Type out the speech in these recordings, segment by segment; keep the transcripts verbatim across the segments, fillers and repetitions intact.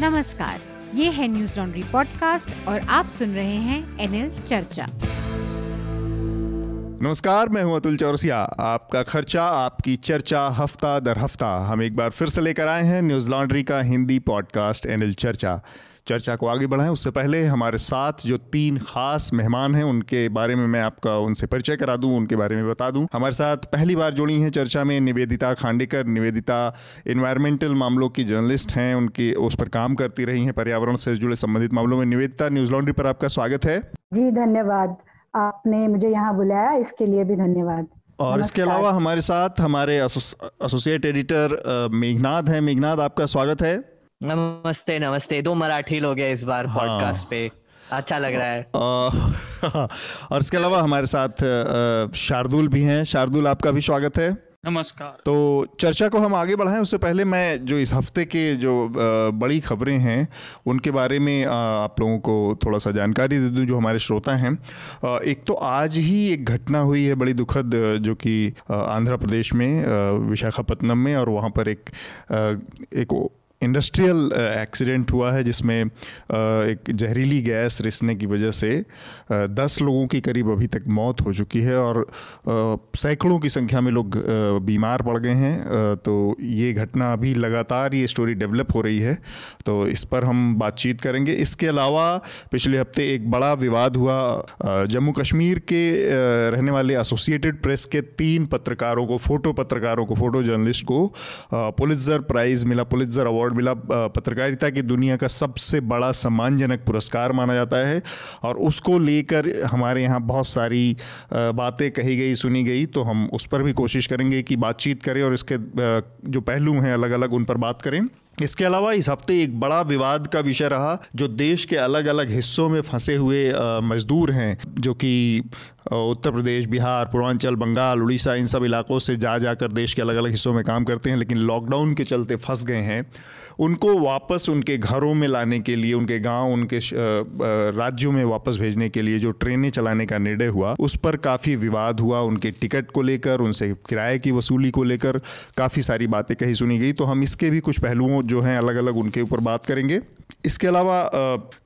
नमस्कार, ये है न्यूज लॉन्ड्री पॉडकास्ट और आप सुन रहे हैं एन एल चर्चा। नमस्कार, मैं हूं अतुल चौरसिया। आपका खर्चा आपकी चर्चा हफ्ता दर हफ्ता हम एक बार फिर से लेकर आए हैं न्यूज़ लॉन्ड्री का हिंदी पॉडकास्ट एन एल चर्चा। चर्चा को आगे बढ़ाएं उससे पहले हमारे साथ जो तीन खास मेहमान हैं उनके बारे में मैं आपका उनसे परिचय करा दूं, उनके बारे में बता दूं। हमारे साथ पहली बार जुड़ी हैं चर्चा में निवेदिता खांडेकर। निवेदिता इन्वायरमेंटल मामलों की जर्नलिस्ट हैं, उनकी उस पर काम करती रही हैं पर्यावरण से जुड़े संबंधित मामलों में। निवेदिता, न्यूज़ लॉन्ड्री पर आपका स्वागत है। जी धन्यवाद, आपने मुझे यहाँ बुलाया इसके लिए भी धन्यवाद। और इसके अलावा हमारे साथ हमारे एसोसिएट एडिटर मेघनाथ हैं। मेघनाथ, आपका स्वागत है। नमस्ते नमस्ते, दो मराठी लोग हैं इस बार पॉडकास्ट पे, अच्छा लग रहा है। और इसके अलावा हमारे साथ शार्दुल भी हैं। शार्दुल, आपका भी स्वागत है। नमस्कार। तो चर्चा को हम आगे बढ़ाएं उससे पहले मैं जो इस हफ्ते के जो बड़ी खबरें हैं उनके बारे में आप लोगों को थोड़ा सा जानकारी दे दूं जो हमारे श्रोता हैं। एक तो आज ही एक घटना हुई है बड़ी दुखद, जो कि आंध्र प्रदेश में विशाखापटनम में, और वहाँ पर एक एक इंडस्ट्रियल एक्सीडेंट हुआ है जिसमें एक जहरीली गैस रिसने की वजह से दस लोगों की करीब अभी तक मौत हो चुकी है और सैकड़ों की संख्या में लोग बीमार पड़ गए हैं। तो ये घटना अभी लगातार ये स्टोरी डेवलप हो रही है, तो इस पर हम बातचीत करेंगे। इसके अलावा पिछले हफ्ते एक बड़ा विवाद हुआ, जम्मू कश्मीर के रहने वाले एसोसिएटेड प्रेस के तीन पत्रकारों को, फोटो पत्रकारों को, फोटो जर्नलिस्ट को पुलित्जर प्राइज़ मिला, पुलित्जर अवार्ड मिला। पत्रकारिता की दुनिया का सबसे बड़ा सम्मानजनक पुरस्कार माना जाता है और उसको लेकर हमारे यहाँ बहुत सारी बातें कही गई, सुनी गई। तो हम उस पर भी कोशिश करेंगे कि बातचीत करें और इसके जो पहलू हैं अलग अलग उन पर बात करें। इसके अलावा इस हफ्ते एक बड़ा विवाद का विषय रहा जो देश के अलग अलग हिस्सों में फंसे हुए मजदूर हैं, जो कि उत्तर प्रदेश, बिहार, पूर्वांचल, बंगाल, उड़ीसा, इन सब इलाकों से जा जाकर देश के अलग अलग हिस्सों में काम करते हैं, लेकिन लॉकडाउन के चलते फंस गए हैं। उनको वापस उनके घरों में लाने के लिए, उनके गांव, उनके राज्यों में वापस भेजने के लिए जो ट्रेनें चलाने का निर्णय हुआ उस पर काफ़ी विवाद हुआ। उनके टिकट को लेकर, उनसे किराए की वसूली को लेकर काफ़ी सारी बातें कही सुनी गई। तो हम इसके भी कुछ पहलुओं जो हैं अलग अलग उनके ऊपर बात करेंगे। इसके अलावा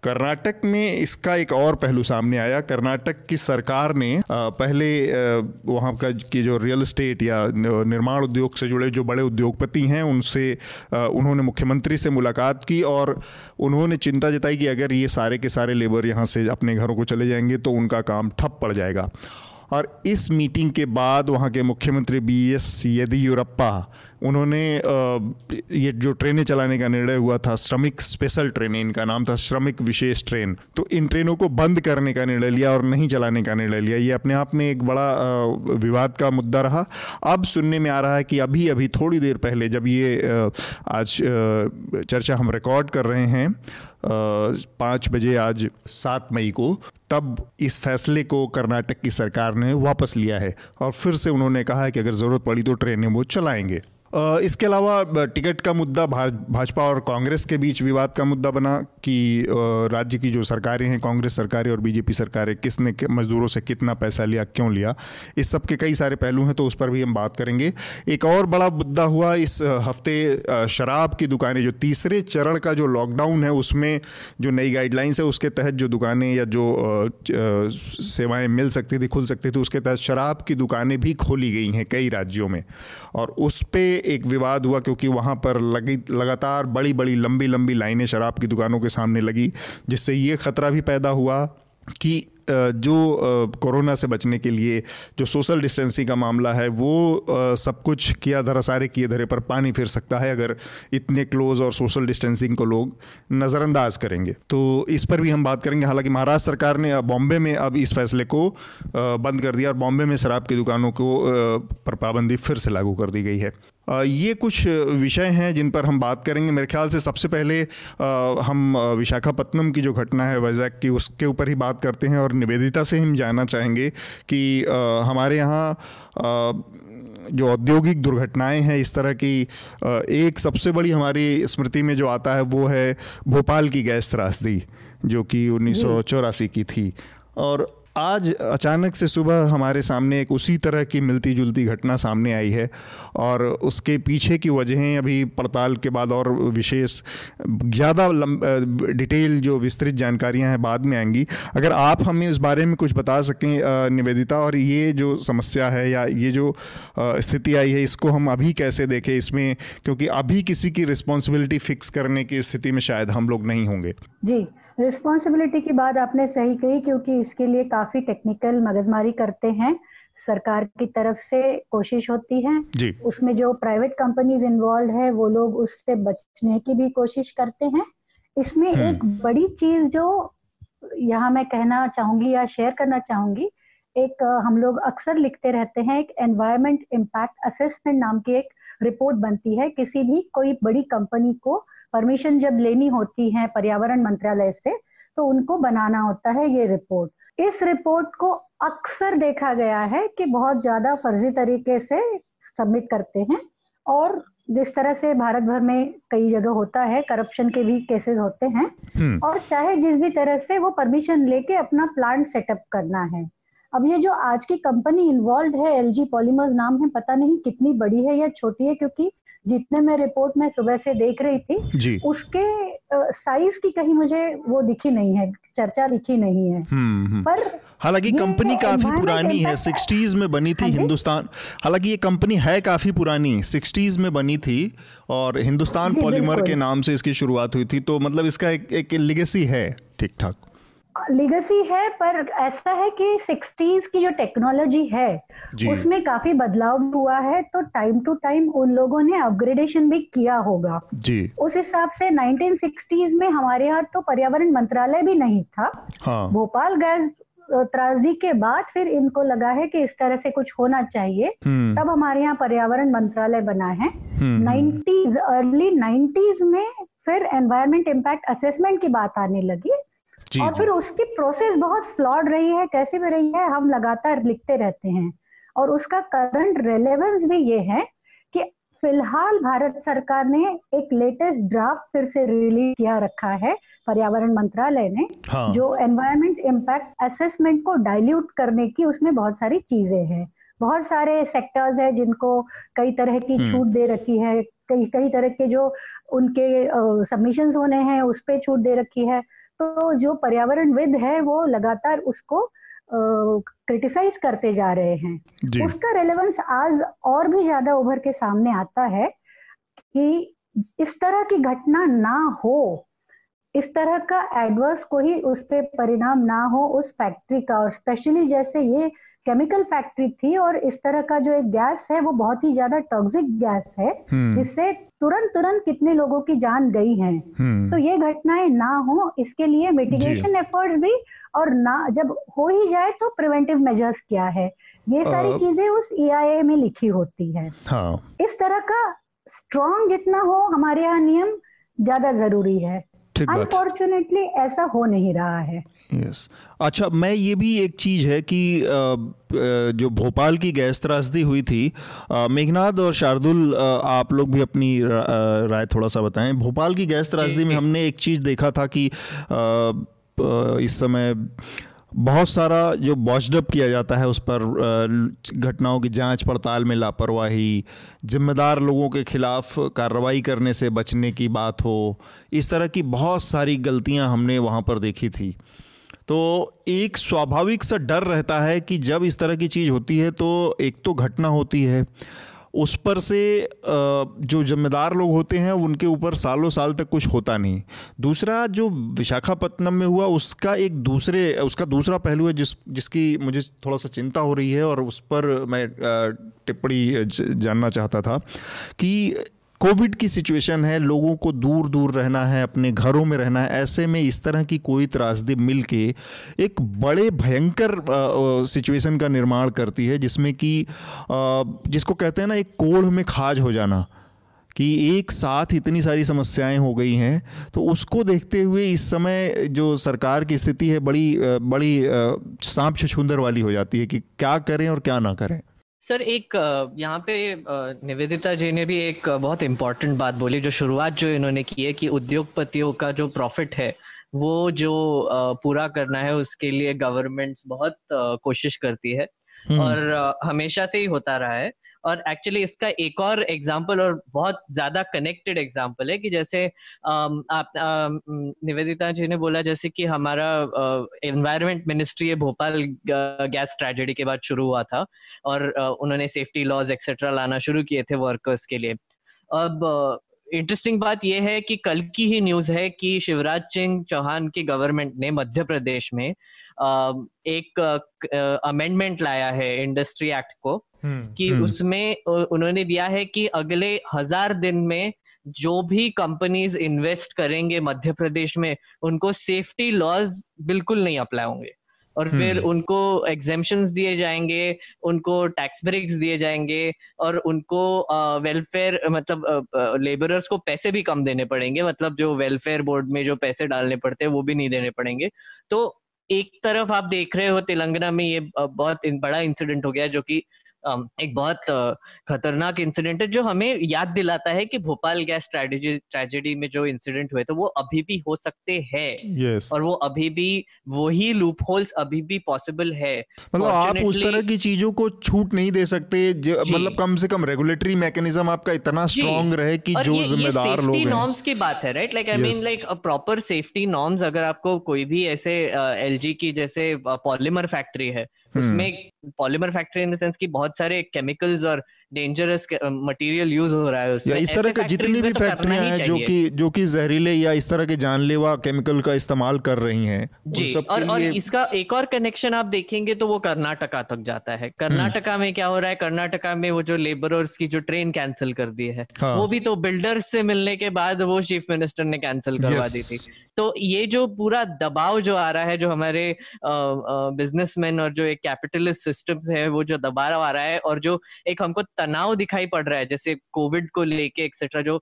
कर्नाटक में इसका एक और पहलू सामने आया। कर्नाटक की सरकार ने पहले वहाँ का की जो रियल एस्टेट या निर्माण उद्योग से जुड़े जो बड़े उद्योगपति हैं उनसे उन्होंने मुख्यमंत्री से मुलाकात की और उन्होंने चिंता जताई कि अगर ये सारे के सारे लेबर यहाँ से अपने घरों को चले जाएंगे तो उनका काम ठप पड़ जाएगा। और इस मीटिंग के बाद वहाँ के मुख्यमंत्री बी एस येदियुरप्पा, उन्होंने ये जो ट्रेनें चलाने का निर्णय हुआ था, श्रमिक स्पेशल ट्रेन इनका नाम था, श्रमिक विशेष ट्रेन, तो इन ट्रेनों को बंद करने का निर्णय लिया और नहीं चलाने का निर्णय लिया। ये अपने आप में एक बड़ा विवाद का मुद्दा रहा। अब सुनने में आ रहा है कि अभी अभी थोड़ी देर पहले, जब ये आज चर्चा हम रिकॉर्ड कर रहे हैं पाँच बजे आज सात मई को, तब इस फैसले को कर्नाटक की सरकार ने वापस लिया है और फिर से उन्होंने कहा है कि अगर ज़रूरत पड़ी तो ट्रेनें वो चलाएंगे। इसके अलावा टिकट का मुद्दा, भाजपा और कांग्रेस के बीच विवाद का मुद्दा बना कि राज्य की जो सरकारें हैं, कांग्रेस सरकारें और बीजेपी सरकारें, किसने मजदूरों से कितना पैसा लिया, क्यों लिया, इस सब के कई सारे पहलू हैं, तो उस पर भी हम बात करेंगे। एक और बड़ा मुद्दा हुआ इस हफ्ते, शराब की दुकानें, जो तीसरे चरण का जो लॉकडाउन है उसमें जो नई गाइडलाइंस है उसके तहत जो दुकानें या जो सेवाएँ मिल सकती थी, खुल सकती थी, उसके तहत शराब की दुकानें भी खोली गई हैं कई राज्यों में और उस पर एक विवाद हुआ क्योंकि वहां पर लगी लगातार बड़ी बड़ी लंबी लंबी लाइनें शराब की दुकानों के सामने लगी, जिससे ये खतरा भी पैदा हुआ कि जो कोरोना से बचने के लिए जो सोशल डिस्टेंसिंग का मामला है वो सब कुछ किया धरा, सारे किए धरे पर पानी फिर सकता है अगर इतने क्लोज और सोशल डिस्टेंसिंग को लोग नज़रअंदाज करेंगे। तो इस पर भी हम बात करेंगे। हालांकि महाराष्ट्र सरकार ने बॉम्बे में अब इस फैसले को बंद कर दिया और बॉम्बे में शराब की दुकानों को पर पाबंदी फिर से लागू कर दी गई है। ये कुछ विषय हैं जिन पर हम बात करेंगे। मेरे ख्याल से सबसे पहले हम विशाखापट्टनम की जो घटना है वैजाक की, उसके ऊपर ही बात करते हैं और निवेदिता से हम जानना चाहेंगे कि हमारे यहाँ जो औद्योगिक दुर्घटनाएं हैं इस तरह की, एक सबसे बड़ी हमारी स्मृति में जो आता है वो है भोपाल की गैस त्रासदी जो कि उन्नीस सौ चौरासी की थी, और आज अचानक से सुबह हमारे सामने एक उसी तरह की मिलती जुलती घटना सामने आई है और उसके पीछे की वजहें अभी पड़ताल के बाद और विशेष ज़्यादा डिटेल जो विस्तृत जानकारियां हैं बाद में आएंगी। अगर आप हमें इस बारे में कुछ बता सकें निवेदिता, और ये जो समस्या है या ये जो स्थिति आई है इसको हम अभी कैसे देखें इसमें, क्योंकि अभी किसी की रिस्पॉन्सिबिलिटी फिक्स करने की स्थिति में शायद हम लोग नहीं होंगे। जी, रिस्पॉन्सिबिलिटी की बात आपने सही कही, क्योंकि इसके लिए काफी टेक्निकल मगजमारी करते हैं, सरकार की तरफ से कोशिश होती है जी। उसमें जो प्राइवेट कंपनीज इन्वॉल्व है वो लोग उससे बचने की भी कोशिश करते हैं। इसमें एक बड़ी चीज जो यहाँ मैं कहना चाहूंगी या शेयर करना चाहूंगी, एक हम लोग अक्सर लिखते रहते हैं, एक एनवायरमेंट इम्पैक्ट असेसमेंट नाम की एक रिपोर्ट बनती है। किसी भी कोई बड़ी कंपनी को परमिशन जब लेनी होती है पर्यावरण मंत्रालय से, तो उनको बनाना होता है ये रिपोर्ट। इस रिपोर्ट को अक्सर देखा गया है कि बहुत ज्यादा फर्जी तरीके से सबमिट करते हैं, और जिस तरह से भारत भर में कई जगह होता है, करप्शन के भी केसेस होते हैं, और चाहे जिस भी तरह से वो परमिशन लेके अपना प्लांट सेटअप करना है। अब ये जो आज की कंपनी इन्वॉल्व है, एलजी पॉलीमर्स नाम है, पता नहीं कितनी बड़ी है या छोटी है, क्योंकि जितने मैं रिपोर्ट में सुबह से देख रही थी जी। उसके साइज की कहीं मुझे वो दिखी नहीं है, चर्चा दिखी नहीं है। पर हालांकि कंपनी काफी पुरानी है, सिक्सटीज में बनी थी हिंदुस्तान, हालांकि ये कंपनी है काफी पुरानी, सिक्सटीज में बनी थी और हिंदुस्तान पॉलीमर के नाम से इसकी शुरुआत हुई थी, तो मतलब इसका एक, एक लिगेसी है, ठीक ठाक लिगेसी है। पर ऐसा है कि सिक्सटीज की जो टेक्नोलॉजी है उसमें काफी बदलाव हुआ है, तो टाइम टू टाइम उन लोगों ने अपग्रेडेशन भी किया होगा जी। उस हिसाब से नाइनटीन सिक्सटीज में हमारे यहाँ तो पर्यावरण मंत्रालय भी नहीं था। हाँ। भोपाल गैस त्रासदी के बाद फिर इनको लगा है कि इस तरह से कुछ होना चाहिए, तब हमारे यहाँ पर्यावरण मंत्रालय बना है। नाइन्टीज अर्ली नाइन्टीज में फिर एनवायरमेंट इम्पैक्ट असेसमेंट की बात आने लगी, और फिर उसकी प्रोसेस बहुत फ्लॉड रही है, कैसी भी रही है हम लगातार लिखते रहते हैं। और उसका करंट रेलेवेंस भी ये है कि फिलहाल भारत सरकार ने एक लेटेस्ट ड्राफ्ट फिर से रिलीज किया रखा है पर्यावरण मंत्रालय ने। हाँ। जो एनवायरमेंट इम्पैक्ट असेसमेंट को डाइल्यूट करने की उसमें बहुत सारी चीजें हैं, बहुत सारे सेक्टर्स हैं जिनको कई तरह की छूट दे रखी है, कई कई तरह के जो उनके सबमिशंस होने हैं उस पे छूट दे रखी है। तो जो पर्यावरणविद है वो लगातार उसको क्रिटिसाइज करते जा रहे हैं। उसका रेलेवेंस आज और भी ज्यादा उभर के सामने आता है कि इस तरह की घटना ना हो, इस तरह का एडवर्स कोई उस पे परिणाम ना हो उस फैक्ट्री का, और स्पेशली जैसे ये केमिकल फैक्ट्री थी और इस तरह का जो एक गैस है वो बहुत ही ज्यादा टॉक्सिक गैस है जिससे तुरंत तुरंत कितने लोगों की जान गई है। तो ये घटनाएं ना हो इसके लिए मिटिगेशन एफर्ट्स भी, और ना जब हो ही जाए तो प्रिवेंटिव मेजर्स क्या है, ये सारी uh, चीजें उस E I A में लिखी होती है। हाँ। इस तरह का स्ट्रॉन्ग जितना हो हमारे यहाँ नियम ज्यादा जरूरी है, अनफॉर्चुनेटली ऐसा हो नहीं रहा है। यस। अच्छा, मैं ये भी एक चीज है कि जो भोपाल की गैस त्रासदी हुई थी, मेघनाथ और शार्दुल आप लोग भी अपनी राय थोड़ा सा बताएं। भोपाल की गैस त्रासदी में हमने एक चीज देखा था कि इस समय बहुत सारा जो वॉशडप किया जाता है उस पर घटनाओं की जांच पड़ताल में लापरवाही, जिम्मेदार लोगों के खिलाफ कार्रवाई करने से बचने की बात हो, इस तरह की बहुत सारी गलतियां हमने वहां पर देखी थी। तो एक स्वाभाविक सा डर रहता है कि जब इस तरह की चीज़ होती है तो एक तो घटना होती है, उस पर से जो जिम्मेदार लोग होते हैं उनके ऊपर सालों साल तक कुछ होता नहीं। दूसरा जो विशाखापटनम में हुआ उसका एक दूसरे उसका दूसरा पहलू है जिस जिसकी मुझे थोड़ा सा चिंता हो रही है, और उस पर मैं टिप्पणी जानना चाहता था कि कोविड की सिचुएशन है, लोगों को दूर दूर रहना है, अपने घरों में रहना है, ऐसे में इस तरह की कोई त्रासदी मिल के एक बड़े भयंकर सिचुएशन का निर्माण करती है, जिसमें कि जिसको कहते हैं ना एक कोढ़ में खाज हो जाना, कि एक साथ इतनी सारी समस्याएं हो गई हैं। तो उसको देखते हुए इस समय जो सरकार की स्थिति है बड़ी बड़ी सांप छछूंदर वाली हो जाती है कि क्या करें और क्या ना करें। सर, एक यहाँ पे निवेदिता जी ने भी एक बहुत इम्पॉर्टेंट बात बोली, जो शुरुआत जो इन्होंने की है कि उद्योगपतियों का जो प्रॉफिट है वो जो पूरा करना है उसके लिए गवर्नमेंट्स बहुत कोशिश करती है और हमेशा से ही होता रहा है। और एक्चुअली इसका एक और एग्जांपल और बहुत ज्यादा कनेक्टेड एग्जांपल है कि जैसे आप निवेदिता जी ने बोला जैसे कि हमारा environment ministry Bhopal gas tragedy के बाद शुरू हुआ था और उन्होंने सेफ्टी लॉज एक्सेट्रा लाना शुरू किए थे वर्कर्स के लिए। अब इंटरेस्टिंग बात यह है कि कल की ही न्यूज है कि शिवराज सिंह चौहान की गवर्नमेंट ने मध्य प्रदेश में एक अमेंडमेंट लाया है इंडस्ट्री एक्ट को कि उसमें उन्होंने दिया है कि अगले हजार दिन में जो भी कंपनीज इन्वेस्ट करेंगे मध्य प्रदेश में उनको सेफ्टी लॉज बिल्कुल नहीं अप्लाई होंगे और फिर उनको एग्जेम्पशंस दिए जाएंगे, उनको टैक्स ब्रेक्स दिए जाएंगे और उनको वेलफेयर मतलब लेबरर्स को पैसे भी कम देने पड़ेंगे, मतलब जो वेलफेयर बोर्ड में जो पैसे डालने पड़ते हैं वो भी नहीं देने पड़ेंगे। तो एक तरफ आप देख रहे हो तेलंगाना में ये बहुत बड़ा इंसिडेंट हो गया जो कि एक बहुत खतरनाक इंसिडेंट है जो हमें याद दिलाता है कि भोपाल गैस ट्रेजेडी में जो इंसिडेंट हुए तो वो अभी भी हो सकते हैं। yes. और वो अभी भी वही लूप होल्स अभी भी पॉसिबल है, मतलब आप उस तरह की चीजों को छूट नहीं दे सकते, मतलब कम से कम रेगुलेटरी मैकेनिज्म आपका इतना स्ट्रांग रहे कि जो जिम्मेदार लोग हैं। नॉर्म्स की बात है right, like I mean like proper safety norms. अगर आपको कोई भी ऐसे एलजी की जैसे पॉलीमर फैक्ट्री है उसमें polymer factory in the sense की बहुत सारे केमिकल्स और डेंजरस मटेरियल यूज हो रहा है उसमें, इस तरह के जितनी भी फैक्ट्रियां हैं जो कि जो कि जहरीले या इस तरह के जानलेवा केमिकल का इस्तेमाल कर रही हैं जी। और, और इसका एक और कनेक्शन आप देखेंगे तो वो कर्नाटका तक जाता है। कर्नाटका में क्या हो रहा है, कर्नाटका में वो जो लेबरर्स की जो ट्रेन कैंसिल कर दी है हाँ। वो भी तो बिल्डर्स से मिलने के बाद वो चीफ मिनिस्टर ने कैंसिल करवा दी थी। तो ये जो पूरा दबाव जो आ रहा है जो हमारे बिजनेसमैन और जो एक कैपिटलिस्ट सिस्टम्स है वो जो दबाव आ रहा है और जो एक हमको तनाव दिखाई पड़ रहा है जैसे कोविड को लेके एक्सेट्रा, जो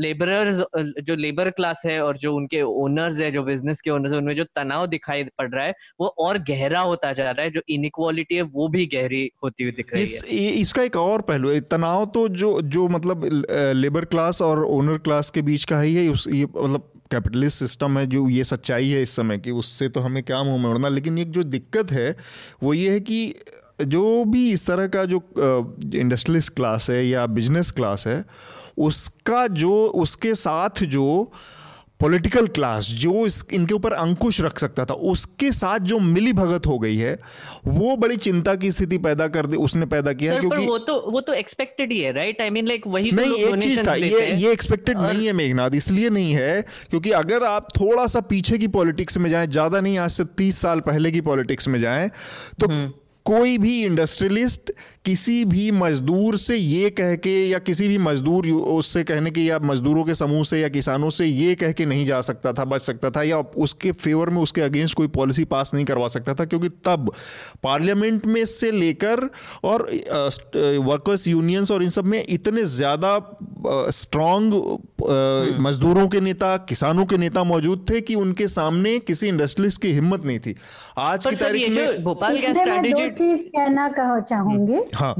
लेबरर्स जो लेबर क्लास है और जो उनके ओनर्स है जो बिजनेस के ओनर्स है उनमें जो तनाव दिखाई पड़ रहा है वो और गहरा होता जा रहा है, जो इनइक्वालिटी है वो भी गहरी होती हुई दिख रही इस, है। इसका एक और पहलू है तनाव तो जो जो मतलब लेबर क्लास और ओनर क्लास के बीच का ही है, मतलब कैपिटलिस्ट सिस्टम है जो ये सच्चाई है इस समय की, उससे तो हमें क्या मुँह में उड़ना। लेकिन एक जो दिक्कत है वो ये है कि जो भी इस तरह का जो इंडस्ट्रियलिस्ट क्लास है या बिजनेस क्लास है उसका जो उसके साथ जो पॉलिटिकल क्लास जो इस इनके ऊपर अंकुश रख सकता था उसके साथ जो मिली भगत हो गई है वो बड़ी चिंता की स्थिति पैदा कर दी उसने पैदा किया है, क्योंकि वो तो वो तो एक्सपेक्टेड ही है राइट। आई मीन लाइक वही नहीं तो एक चीज था ये ये एक्सपेक्टेड और... नहीं है मेघनाथ, इसलिए नहीं है क्योंकि अगर आप थोड़ा सा पीछे की पॉलिटिक्स में जाएं, ज़्यादा नहीं आज से तीस साल पहले की पॉलिटिक्स में जाएं तो कोई भी इंडस्ट्रियलिस्ट किसी भी मजदूर से ये कह के या किसी भी मजदूर उससे कहने के या मजदूरों के समूह से या किसानों से ये कह के नहीं जा सकता था, बच सकता था या उसके फेवर में उसके अगेंस्ट कोई पॉलिसी पास नहीं करवा सकता था, क्योंकि तब पार्लियामेंट में से लेकर और वर्कर्स यूनियंस और इन सब में इतने ज़्यादा स्ट्रांग मजदूरों के नेता किसानों के नेता मौजूद थे कि उनके सामने किसी इंडस्ट्रियलिस्ट की हिम्मत नहीं थी। आज की तारीख में भोपाल गैस स्ट्रेटजी चीज कहना कहो चाहूंगी हाँ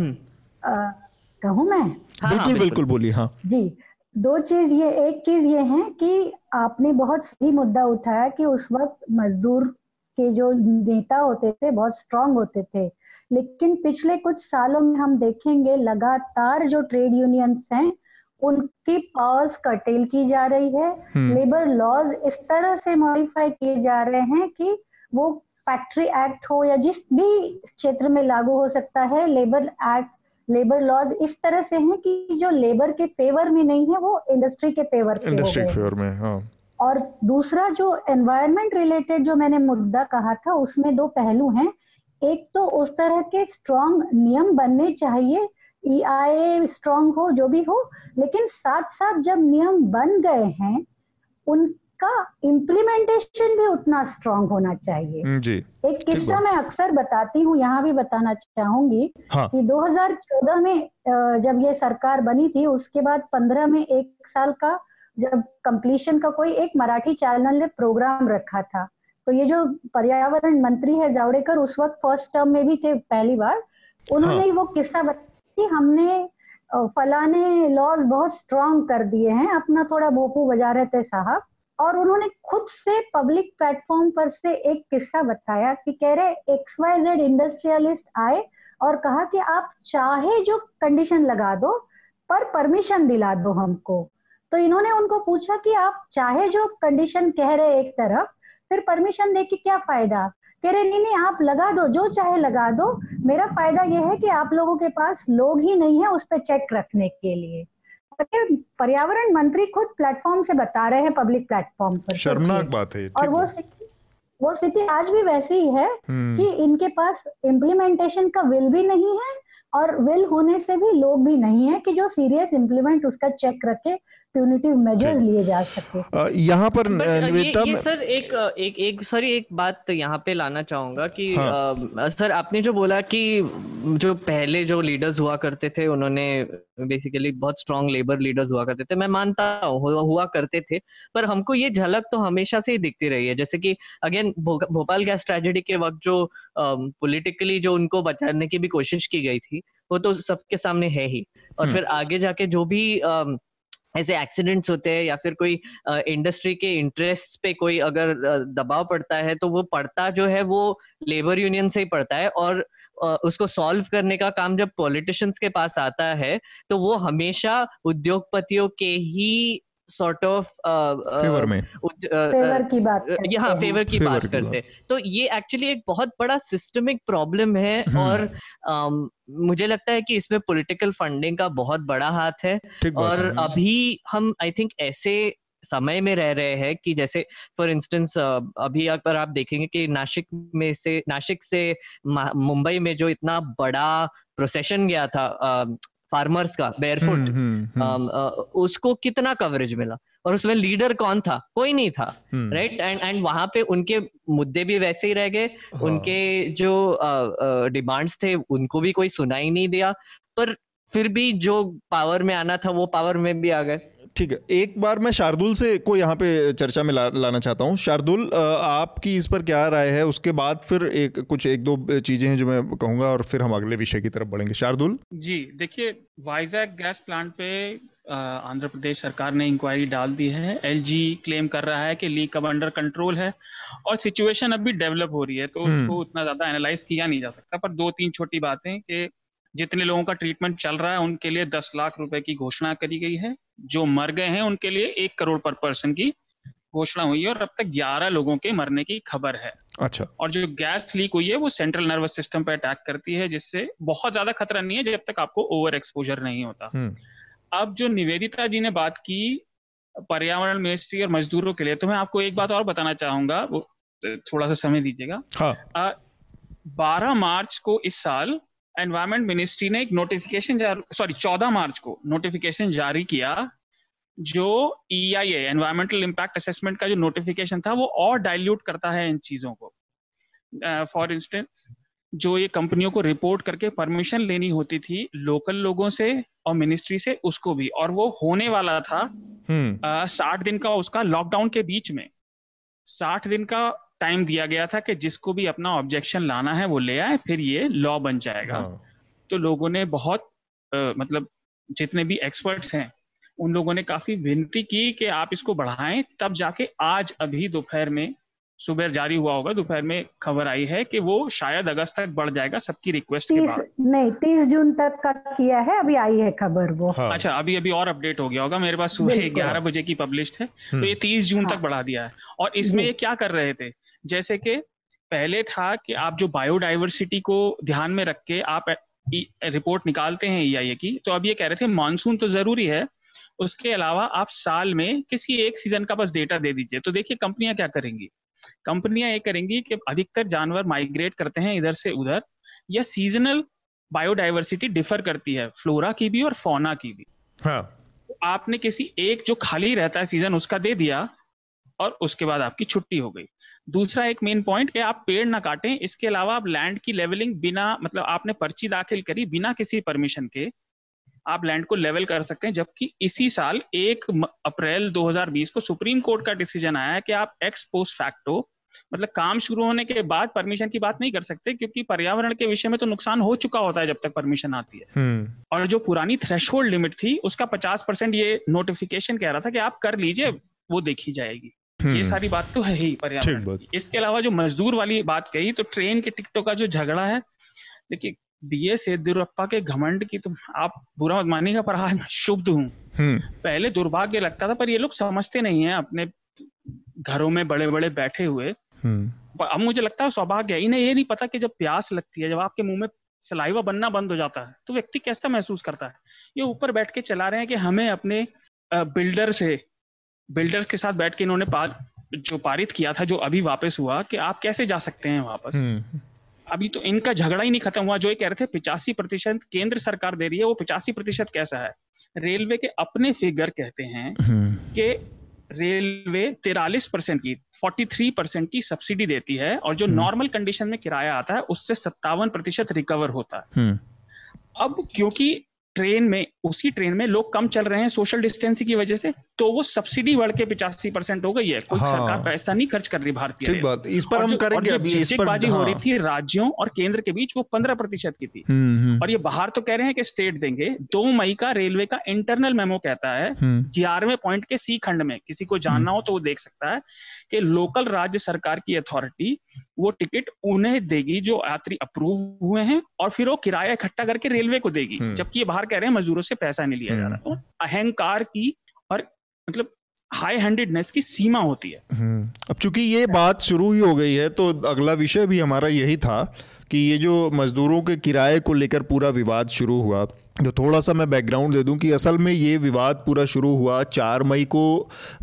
कहूँ मैं हाँ, बिल्कुल हाँ, बिल्कुल बोलिए हाँ जी। दो चीज ये, एक चीज ये है कि आपने बहुत सही मुद्दा उठाया कि उस वक्त मजदूर के जो नेता होते थे बहुत स्ट्रांग होते थे, लेकिन पिछले कुछ सालों में हम देखेंगे लगातार जो ट्रेड यूनियंस हैं उनकी पावर्स कर्टेल की जा रही है, लेबर लॉज इस तरह से मॉडिफाई किए जा रहे हैं कि वो फैक्ट्री एक्ट हो या जिस भी क्षेत्र में लागू हो सकता है लेबर एक्ट लेबर लॉज इस तरह से हैं कि जो लेबर के फेवर में नहीं है वो इंडस्ट्री के फेवर में, इंडस्ट्री के फेवर में हाँ। और दूसरा जो एनवायरमेंट रिलेटेड जो मैंने मुद्दा कहा था उसमें दो पहलू हैं, एक तो उस तरह के स्ट्रांग नियम बनने चाहिए E I A स्ट्रांग हो जो भी हो, लेकिन साथ साथ जब नियम बन गए हैं उनका इम्प्लीमेंटेशन भी उतना स्ट्रांग होना चाहिए जी। एक किस्सा मैं अक्सर बताती हूँ, यहाँ भी बताना चाहूंगी हाँ। कि दो हज़ार चौदह में जब ये सरकार बनी थी उसके बाद पंद्रह में एक साल का जब कंप्लीशन का कोई एक मराठी चैनल ने प्रोग्राम रखा था, तो ये जो पर्यावरण मंत्री है जावडेकर उस वक्त फर्स्ट टर्म में भी थे पहली बार, उन्होंने हाँ। वो किस्सा बता कि हमने फलाने लॉज बहुत स्ट्रांग कर दिए हैं, अपना थोड़ा भोपू बजा रहे थे साहब। और उन्होंने खुद से पब्लिक प्लेटफॉर्म पर से एक किस्सा बताया कि कह रहे एक्स वाई जेड इंडस्ट्रियलिस्ट आए और कहा कि आप चाहे जो कंडीशन लगा दो पर परमिशन दिला दो हमको। तो इन्होंने उनको पूछा कि आप चाहे जो कंडीशन कह रहे एक तरफ, फिर परमिशन दे के क्या फायदा। कह रहे नहीं नहीं आप लगा दो, जो चाहे लगा दो, मेरा फायदा यह है कि आप लोगों के पास लोग ही नहीं है उस पर चेक रखने के लिए। पर्यावरण मंत्री खुद प्लेटफॉर्म से बता रहे हैं, पब्लिक प्लेटफॉर्म पर। शर्मनाक बात है। और वो वो स्थिति आज भी वैसी ही है कि इनके पास इम्प्लीमेंटेशन का विल भी नहीं है और विल होने से भी लोग भी नहीं है कि जो सीरियस इम्प्लीमेंट उसका चेक रखे, प्यूनिटिव मेजर्स लिए जा सके। यहाँ पर ये सर एक एक एक सॉरी एक बात यहाँ पे लाना चाहूंगा कि हाँ। सर आपने जो बोला कि जो पहले जो लीडर्स हुआ करते थे उन्होंने बेसिकली बहुत स्ट्रॉन्ग लेबर लीडर्स हुआ करते थे, मैं मानता हूँ हुआ करते थे, पर हमको ये झलक तो हमेशा से ही दिखती रही है। जैसे कि अगेन भोपाल गैस ट्रेजेडी के वक्त जो पॉलिटिकली जो उनको बचाने की भी कोशिश की गई थी वो तो सबके सामने है ही, और फिर आगे जाके जो भी ऐसे एक्सीडेंट्स होते हैं या फिर कोई इंडस्ट्री के इंटरेस्ट पे कोई अगर दबाव पड़ता है तो वो पड़ता जो है वो लेबर यूनियन से ही पड़ता है, और उसको सॉल्व करने का काम जब पॉलिटिशियंस के पास आता है तो वो हमेशा उद्योगपतियों के ही सॉर्ट ऑफ फेवर में फेवर की बात यहाँ फेवर की बात करते हैं। तो ये एक्चुअली एक बहुत बड़ा सिस्टमिक प्रॉब्लम है और मुझे लगता है कि इसमें पॉलिटिकल फंडिंग का बहुत बड़ा हाथ है। और अभी हम आई थिंक ऐसे समय में रह रहे हैं कि जैसे फॉर इंस्टेंस अभी अगर आप देखेंगे कि नासिक में से नासिक से मुंबई में जो इतना बड़ा प्रोसेशन गया था फार्मर्स का बेयरफुट, उसको कितना कवरेज मिला और उसमें लीडर कौन था? कोई नहीं था, राइट? एंड एंड वहां पे उनके मुद्दे भी वैसे ही रह गए, उनके जो डिमांड्स थे उनको भी कोई सुनाई नहीं दिया, पर फिर भी जो पावर में आना था वो पावर में भी आ गए। ठीक है, एक बार मैं शार्दुल से को यहाँ पे चर्चा में ला, लाना चाहता हूँ। शार्दुल, आपकी इस पर क्या राय है? उसके बाद फिर एक कुछ एक दो चीजें हैं जो मैं कहूँगा और फिर हम अगले विषय की तरफ बढ़ेंगे। शार्दुल जी, देखिए वाइजैक गैस प्लांट पे आंध्र प्रदेश सरकार ने इंक्वायरी डाल दी है। एलजी क्लेम कर रहा है कि लीक अब अंडर कंट्रोल है और सिचुएशन अब भी डेवलप हो रही है, तो उसको उतना ज्यादा एनालाइज किया नहीं जा सकता। पर दो तीन छोटी बातें कि जितने लोगों का ट्रीटमेंट चल रहा है उनके लिए दस लाख रुपए की घोषणा करी गई है, जो मर गए हैं उनके लिए एक करोड़ पर पर्सन की घोषणा हुई है और अब तक ग्यारह लोगों के मरने की खबर है। अच्छा। और जो गैस लीक हुई है वो सेंट्रल नर्वस सिस्टम पर अटैक करती है, जिससे बहुत ज्यादा खतरा नहीं है जब तक आपको ओवर एक्सपोजर नहीं होता। अब जो निवेदिता जी ने बात की पर्यावरण मिनिस्ट्री और मजदूरों के लिए, तो मैं आपको एक बात और बताना चाहूंगा, वो थोड़ा सा समय दीजिएगा। हाँ। बारह मार्च को इस साल एनवायरमेंट मिनिस्ट्री ने एक नोटिफिकेशन सॉरी चौदह मार्च को नोटिफिकेशन जारी किया, जो E I A environmental impact assessment का जो नोटिफिकेशन था वो और डाइल्यूट करता है इन चीजों को। फॉर uh, इंस्टेंस जो ये कंपनियों को रिपोर्ट करके परमिशन लेनी होती थी लोकल लोगों से और मिनिस्ट्री से, उसको भी, और वो होने वाला था साठ uh, दिन का, उसका लॉकडाउन के बीच में साठ दिन का टाइम दिया गया था कि जिसको भी अपना ऑब्जेक्शन लाना है वो ले आए, फिर ये लॉ बन जाएगा। तो लोगों ने बहुत आ, मतलब जितने भी एक्सपर्ट्स हैं उन लोगों ने काफी विनती की कि आप इसको बढ़ाएं, तब जाके आज अभी दोपहर में, सुबह जारी हुआ होगा, दोपहर में खबर आई है कि वो शायद अगस्त तक बढ़ जाएगा सबकी रिक्वेस्ट के बाद। नहीं, तीस जून तक का किया है, अभी आई है खबर वो। हाँ। अच्छा, अभी अभी और अपडेट हो गया होगा, मेरे पास सुबह ग्यारह बजे की पब्लिश्ड है। तो ये तीस जून हाँ। तक बढ़ा दिया है। और इसमें ये क्या कर रहे थे, जैसे कि पहले था कि आप जो बायोडाइवर्सिटी को ध्यान में रख के आप रिपोर्ट निकालते हैं ई आई ए की, तो अब ये कह रहे थे मानसून तो जरूरी है, उसके अलावा आप साल में किसी एक सीजन का बस डेटा दे दीजिए। तो देखिए कंपनियां क्या करेंगी, कंपनियां ये करेंगी कि अधिकतर जानवर माइग्रेट करते हैं इधर से उधर, या सीजनल बायोडाइवर्सिटी डिफर करती है फ्लोरा की भी और फौना की भी। हाँ। तो आपने किसी एक जो खाली रहता है सीजन उसका दे दिया और उसके बाद आपकी छुट्टी हो गई। दूसरा एक मेन पॉइंट कि आप पेड़ ना काटें, इसके अलावा आप लैंड की लेवलिंग बिना, मतलब आपने पर्ची दाखिल करी बिना किसी परमिशन के, आप लैंड को लेवल कर सकते हैं। जबकि इसी साल एक अप्रैल दो हज़ार बीस को सुप्रीम कोर्ट का डिसीजन आया है कि आप एक्स पोस्ट फैक्टो, मतलब काम शुरू होने के बाद परमिशन की बात नहीं कर सकते, क्योंकि पर्यावरण के विषय में तो नुकसान हो चुका होता है जब तक परमिशन आती है। और जो पुरानी थ्रेशोल्ड लिमिट थी उसका पचास परसेंट ये नोटिफिकेशन कह रहा था कि आप कर लीजिए, वो देखी जाएगी। ये सारी बात तो है ही पर्यावरण की। इसके अलावा जो मजदूर वाली बात कही, तो ट्रेन के टिकटों का जो झगड़ा है, देखिए बी एस येदियुरप्पा के घमंड की तो आप बुरा मत मानिएगा पर आज मैं शुभ्ध हूँ। पहले दुर्भाग्य लगता था पर ये लोग समझते नहीं है, अपने घरों में बड़े बड़े बैठे हुए। अब मुझे लगता है सौभाग्य है, इन्हें ये नहीं पता कि जब प्यास लगती है, जब आपके मुंह में सलाइवा बनना बंद हो जाता है तो व्यक्ति कैसा महसूस करता है। ये ऊपर बैठ के चला रहे हैं कि हमें अपने बिल्डर से बिल्डर्स के साथ बैठ के इन्होंने पार, जो पारित किया था जो अभी वापस हुआ कि आप कैसे जा सकते हैं वापस। अभी तो इनका झगड़ा ही नहीं खत्म हुआ। जो ये कह रहे थे पिचासी प्रतिशत केंद्र सरकार दे रही है, वो पिचासी प्रतिशत कैसा है? रेलवे के अपने फिगर कहते हैं कि रेलवे तैंतालीस परसेंट की तैंतालीस परसेंट की सब्सिडी देती है और जो नॉर्मल कंडीशन में किराया आता है उससे सत्तावन प्रतिशत रिकवर होता है। अब क्योंकि ट्रेन में उसी ट्रेन में लोग कम चल रहे हैं सोशल डिस्टेंसिंग की वजह से, तो वो सब्सिडी बढ़ के पिचासी परसेंट हो गई है। कुछ हाँ। सरकार पैसा नहीं खर्च कर रही भारतीय। ठीक बात, इस पर हम करेंगे अभी। इस पर बाजी हो रही थी राज्यों और केंद्र के बीच, वो पंद्रह प्रतिशत की थी और ये बाहर तो कह रहे हैं कि स्टेट देंगे। दो मई का रेलवे का इंटरनल मेमो कहता है ग्यारहवें पॉइंट के सी खंड में, किसी को जानना हो तो वो देख सकता है, कि लोकल राज्य सरकार की अथॉरिटी वो टिकट उन्हें देगी जो यात्री अप्रूव हुए हैं और फिर वो किराया इकट्ठा करके रेलवे को देगी। जबकि ये बाहर कह रहे हैं मजदूरों से पैसा नहीं लिया जा रहा। तो अहंकार की और मतलब हाई हैंडेडनेस की सीमा होती है। अब चूंकि ये बात शुरू ही हो गई है तो अगला विषय भी हमारा यही था कि ये जो मजदूरों के किराए को लेकर पूरा विवाद शुरू हुआ, तो थोड़ा सा मैं बैकग्राउंड दे दूं कि असल में ये विवाद पूरा शुरू हुआ चार मई को।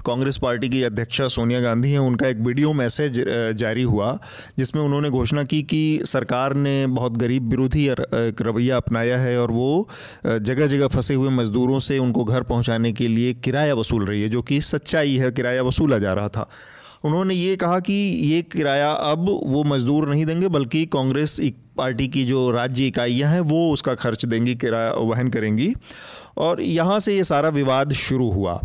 कांग्रेस पार्टी की अध्यक्षा सोनिया गांधी हैं, उनका एक वीडियो मैसेज जारी हुआ जिसमें उन्होंने घोषणा की कि सरकार ने बहुत गरीब विरोधी रवैया अपनाया है और वो जगह जगह फंसे हुए मजदूरों से उनको घर पहुंचाने के लिए किराया वसूल रही है, जो कि सच्चाई है। किराया वसूला जा रहा था। उन्होंने ये कहा कि ये किराया अब वो मजदूर नहीं देंगे बल्कि कांग्रेस पार्टी की जो राज्य इकाइयां हैं वो उसका खर्च देंगी, किराया वहन करेंगी। और यहाँ से ये सारा विवाद शुरू हुआ।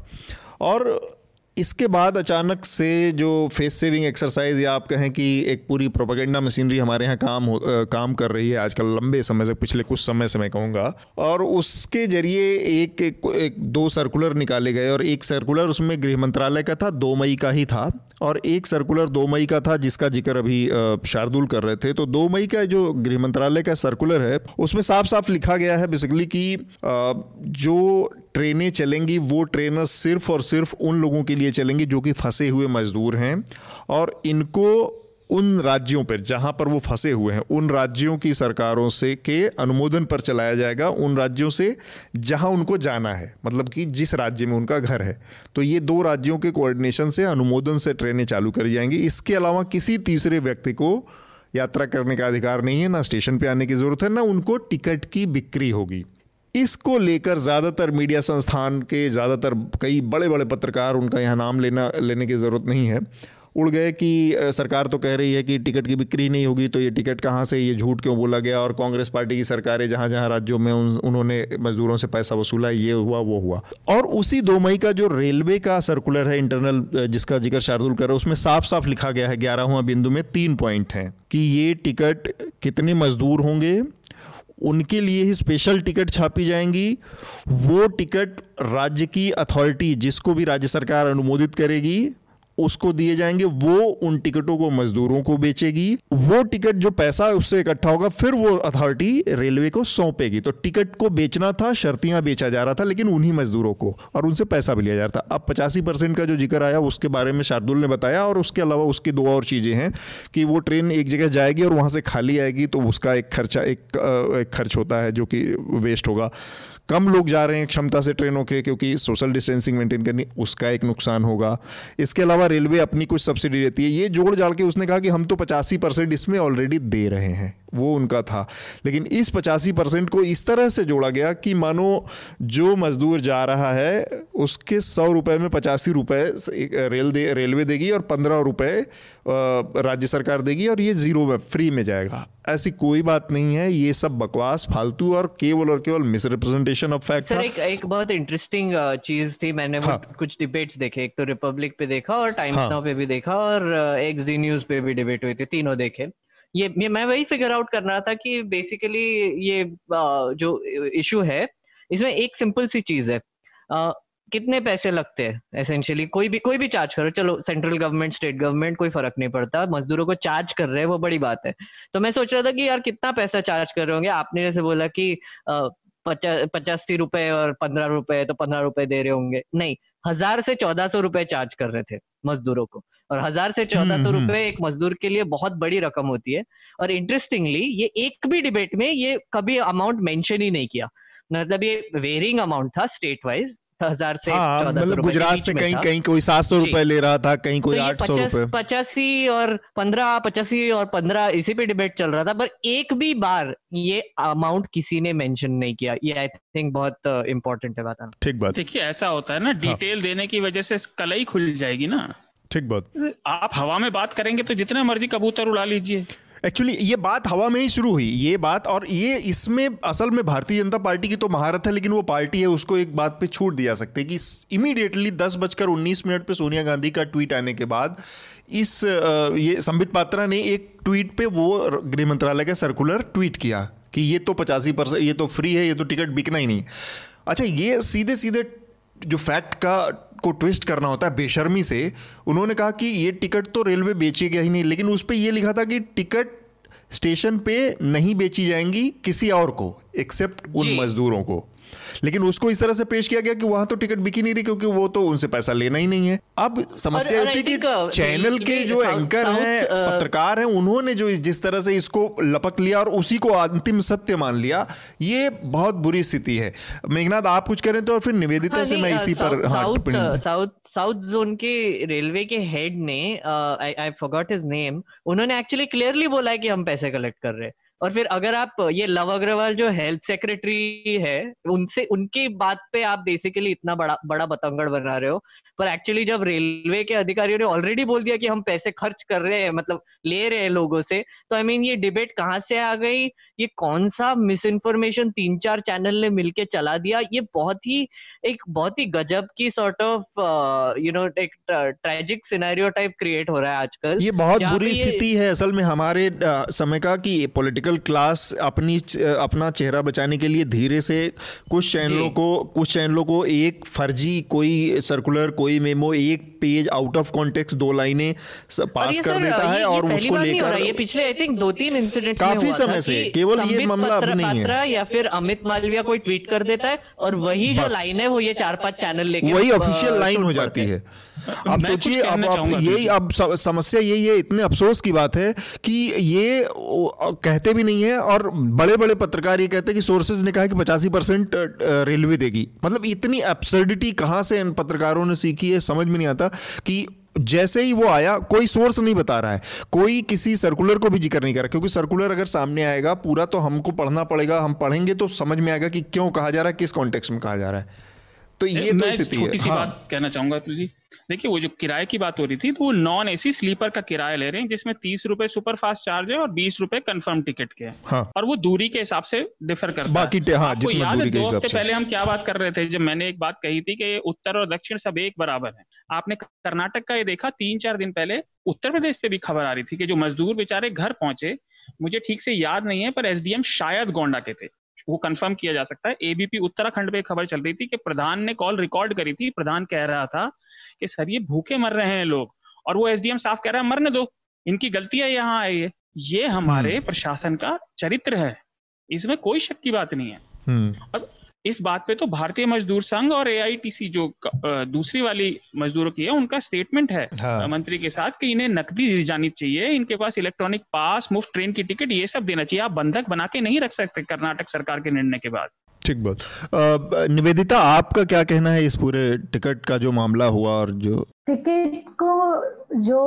और इसके बाद अचानक से जो फेस सेविंग एक्सरसाइज या आप कहें कि एक पूरी प्रोपेगेंडा मशीनरी हमारे यहाँ काम हो, काम कर रही है आजकल लंबे समय से, पिछले कुछ समय से मैं कहूँगा। और उसके जरिए एक, एक, एक दो सर्कुलर निकाले गए और एक सर्कुलर उसमें गृह मंत्रालय का था, दो मई का ही था, और एक सर्कुलर दो मई का था जिसका जिक्र अभी शार्दुल कर रहे थे। तो दो मई का जो गृह मंत्रालय का सर्कुलर है उसमें साफ साफ लिखा गया है बेसिकली कि जो ट्रेनें चलेंगी वो ट्रेनें सिर्फ और सिर्फ उन लोगों के लिए चलेंगी जो कि फंसे हुए मजदूर हैं और इनको उन राज्यों पर जहां पर वो फंसे हुए हैं उन राज्यों की सरकारों से के अनुमोदन पर चलाया जाएगा, उन राज्यों से जहां उनको जाना है, मतलब कि जिस राज्य में उनका घर है। तो ये दो राज्यों के कोऑर्डिनेशन से, अनुमोदन से ट्रेनें चालू करी जाएंगी। इसके अलावा किसी तीसरे व्यक्ति को यात्रा करने का अधिकार नहीं है, ना स्टेशन पर आने की ज़रूरत है, ना उनको टिकट की बिक्री होगी। इसको लेकर ज़्यादातर मीडिया संस्थान के ज़्यादातर कई बड़े बड़े पत्रकार, उनका यहाँ नाम लेना लेने की ज़रूरत नहीं है, उड़ गए कि सरकार तो कह रही है कि टिकट की बिक्री नहीं होगी तो ये टिकट कहाँ से, ये झूठ क्यों बोला गया, और कांग्रेस पार्टी की सरकारें जहाँ जहाँ राज्यों में उन, उन्होंने मजदूरों से पैसा वसूला, ये हुआ वो हुआ। और उसी दो मई का जो रेलवे का सर्कुलर है इंटरनल जिसका जिक्र शार्दुल कर रहा है उसमें साफ साफ लिखा गया है ग्यारहवां बिंदु में तीन पॉइंट हैं कि ये टिकट कितने मजदूर होंगे उनके लिए ही स्पेशल टिकट छापी जाएंगी। वो टिकट राज्य की अथॉरिटी जिसको भी राज्य सरकार अनुमोदित करेगी उसको दिए जाएंगे, वो उन टिकटों को मजदूरों को बेचेगी। वो टिकट जो पैसा उससे इकट्ठा होगा फिर वो अथॉरिटी रेलवे को सौंपेगी। तो टिकट को बेचना था, शर्तियां बेचा जा रहा था लेकिन उन्हीं मजदूरों को, और उनसे पैसा भी लिया जा रहा था। अब पचासी परसेंट का जो जिक्र आया उसके बारे में शार्दुल ने बताया, और उसके अलावा उसकी दो और चीज़ें हैं कि वो ट्रेन एक जगह जाएगी और वहाँ से खाली आएगी तो उसका एक खर्चा एक, एक खर्च होता है जो कि वेस्ट होगा। कम लोग जा रहे हैं क्षमता से ट्रेनों के क्योंकि सोशल डिस्टेंसिंग मेंटेन करनी, उसका एक नुकसान होगा। इसके अलावा रेलवे अपनी कुछ सब्सिडी देती है। ये जोड़ जाड़ के उसने कहा कि हम तो पचासी परसेंट इसमें ऑलरेडी दे रहे हैं, वो उनका था। लेकिन इस पचासी परसेंट को इस तरह से जोड़ा गया कि मानो जो मजदूर जा रहा है उसके सौ रुपये में पचासी रुपये रेल दे रेलवे देगी और पंद्रह रुपये राज्य सरकार देगी और ये जीरो में फ्री में जाएगा। ऐसी कोई बात नहीं है, ये सब बकवास फालतू और केवल और केवल मिसरिप्रेजेंटेशन ऑफ फैक्ट था। एक, एक बहुत इंटरेस्टिंग चीज थी, मैंने हाँ। कुछ डिबेट्स देखे, एक तो रिपब्लिक पे देखा और टाइम्स हाँ। नाउ पे भी देखा और एक जी न्यूज पे भी डिबेट हुई थी, तीनों देखे। ये, ये मैं वही फिगर आउट कर रहा था कि बेसिकली ये जो इशू है इसमें एक सिंपल सी चीज है, कितने पैसे लगते हैं एसेंशियली, कोई भी कोई भी चार्ज करो, चलो सेंट्रल गवर्नमेंट स्टेट गवर्नमेंट कोई फर्क नहीं पड़ता, मजदूरों को चार्ज कर रहे हैं वो बड़ी बात है। तो मैं सोच रहा था कि यार कितना पैसा चार्ज कर रहे होंगे, आपने जैसे बोला कि पचास पचासी रुपए और पंद्रह रुपए, तो पंद्रह रुपए दे रहे होंगे, नहीं हजार से चौदह सौ रुपए चार्ज कर रहे थे मजदूरों को, और हजार से चौदह सौ रुपए एक मजदूर के लिए बहुत बड़ी रकम होती है। और इंटरेस्टिंगली ये एक भी डिबेट में ये कभी अमाउंट मेंशन ही नहीं किया, मतलब ये वेरिंग अमाउंट था स्टेट वाइज, हजार से चौदह सौ, गुजरात से कहीं कहीं कोई सात सौ रुपए ले रहा था, कहीं कोई आठ सौ रुपए, पचासी और पंद्रह, पचासी और पंद्रह, इसी पे डिबेट चल रहा था, पर एक भी बार ये अमाउंट किसी ने मेंशन नहीं किया। ये आई थिंक बहुत इम्पोर्टेंट है बताना। ठीक बात, देखिए ऐसा होता है ना, डिटेल देने की वजह से कलाई खुल जाएगी ना। ठीक बात, आप हवा में बात करेंगे तो जितना मर्जी कबूतर उड़ा लीजिए। एक्चुअली ये बात हवा में ही शुरू हुई ये बात, और ये इसमें असल में भारतीय जनता पार्टी की तो महारत है, लेकिन वो पार्टी है उसको एक बात पे छूट दिया सकती है कि इमीडिएटली दस बजकर उन्नीस मिनट पे सोनिया गांधी का ट्वीट आने के बाद इस ये संबित पात्रा ने एक ट्वीट पे वो गृह मंत्रालय का सर्कुलर ट्वीट किया कि ये तो पचासी परसेंट ये तो फ्री है, ये तो टिकट बिकना ही नहीं। अच्छा, ये सीधे सीधे जो फैक्ट का को ट्विस्ट करना होता है बेशर्मी से, उन्होंने कहा कि ये टिकट तो रेलवे बेचेगा ही नहीं, लेकिन उस पर यह लिखा था कि टिकट स्टेशन पे नहीं बेची जाएंगी किसी और को एक्सेप्ट उन मजदूरों को, लेकिन उसको इस तरह से पेश किया गया कि वहां तो टिकट बिकी नहीं रही क्योंकि वो तो उनसे पैसा लेना ही नहीं है। अब समस्या होती है कि चैनल के जो एंकर हैं, पत्रकार हैं, उन्होंने जो जिस तरह से इसको लपक लिया और उसी को अंतिम सत्य मान लिया, ये बहुत बुरी स्थिति है। मेघनाथ आप कुछ करें तो, और फिर निवेदिता से मैं इसी पर साउथ साउथ जोन के रेलवे के हेड ने, आई फॉरगॉट हिज नेम, उन्होंने एक्चुअली क्लियरली बोला है कि हम पैसे कलेक्ट कर रहे हैं। और फिर अगर आप ये लव अग्रवाल जो हेल्थ सेक्रेटरी है उनसे उनकी बात पे आप बेसिकली इतना बड़ा बड़ा बतंगड़ बना रहे हो, पर एक्चुअली जब रेलवे के अधिकारियों ने ऑलरेडी बोल दिया कि हम पैसे खर्च कर रहे हैं, मतलब ले रहे हैं लोगों से, तो आई I मीन mean, ये डिबेट कहाँ से आ गई, ये कौन सा मिस इन्फॉर्मेशन तीन चार चैनल ने मिलके चला दिया। ये बहुत ही एक बहुत ही गजब की सॉर्ट ऑफ यू नो एक ट्रेजिक सिनेरियो टाइप क्रिएट हो रहा है आजकल। ये बहुत बुरी स्थिति है असल में हमारे समय का कि पॉलिटिकल क्लास अपनी अपना चेहरा बचाने के लिए धीरे से कुछ चैनलों को कुछ चैनलों को एक फर्जी कोई सर्कुलर कोई मेमो एक पेज आउट ऑफ कॉन्टेक्स्ट दो लाइनें पास कर देता है, और उसको लेकर ये पिछले आई थिंक दो तीन इंसिडेंट्स काफी समय से केवल ये मामला अब नहीं है, या फिर अमित मालविया कोई ट्वीट कर देता है और वही जो लाइन है वो ये चार पांच चैनल लेके वही ऑफिशियल लाइन हो जाती है। आप सोचिए, अब यही अब समस्या यही है। इतने अफसोस की बात है कि ये कहते भी नहीं है, और बड़े बड़े पत्रकार ये कहते हैं कि सोर्सेज ने कहा कि पचासी परसेंट रेलवे देगी। मतलब इतनी एब्सर्डिटी कहाँ से इन पत्रकारों ने सीखी है, समझ में नहीं आता। कि जैसे ही वो आया कोई सोर्स नहीं बता रहा है, कोई किसी सर्कुलर को भी जिक्र नहीं कर रहा, क्योंकि सर्कुलर अगर सामने आएगा पूरा तो हमको पढ़ना पड़ेगा, हम पढ़ेंगे तो समझ में आएगा कि क्यों कहा जा रहा है, किस कॉन्टेक्स्ट में कहा जा रहा है। तो ये मैं तो छोटी सी हाँ। बात कहना चाहूंगा अतुल जी, देखिए वो जो किराए की बात हो रही थी, तो वो नॉन एसी स्लीपर का किराया ले रहे हैं जिसमें तीस रुपए सुपर फास्ट चार्ज है और बीस रुपए कंफर्म टिकट के हैं, हाँ। और वो दूरी के हिसाब से डिफर करता है। बाकी हाँ, आपको याद है दो हफ्ते पहले हम क्या बात कर रहे थे जब मैंने एक बात कही थी कि उत्तर और दक्षिण सब एक बराबर है। आपने कर्नाटक का ये देखा, तीन चार दिन पहले उत्तर प्रदेश से भी खबर आ रही थी कि जो मजदूर बेचारे घर पहुंचे, मुझे ठीक से याद नहीं है पर एसडीएम शायद गोंडा के थे, वो कंफर्म किया जा सकता है। एबीपी उत्तराखंड पे खबर चल रही थी कि प्रधान ने कॉल रिकॉर्ड करी थी, प्रधान कह रहा था कि सर ये भूखे मर रहे हैं लोग, और वो एसडीएम साफ कह रहा है मरने दो, इनकी गलती है यहाँ आई है। ये हमारे प्रशासन का चरित्र है, इसमें कोई शक की बात नहीं है। और इस बात पे तो भारतीय मजदूर संघ और एआईटीसी जो दूसरी वाली मजदूरों की है उनका स्टेटमेंट है हाँ। मंत्री के साथ कि इन्हें नकदी दी जानी चाहिए, इनके पास इलेक्ट्रॉनिक पास, मुफ्त ट्रेन की टिकट, ये सब देना चाहिए। आप बंधक बना के नहीं रख सकते कर्नाटक सरकार के निर्णय के बाद। ठीक बात। निवेदिता आपका क्या कहना है इस पूरे टिकट का जो मामला हुआ, और जो टिकट को जो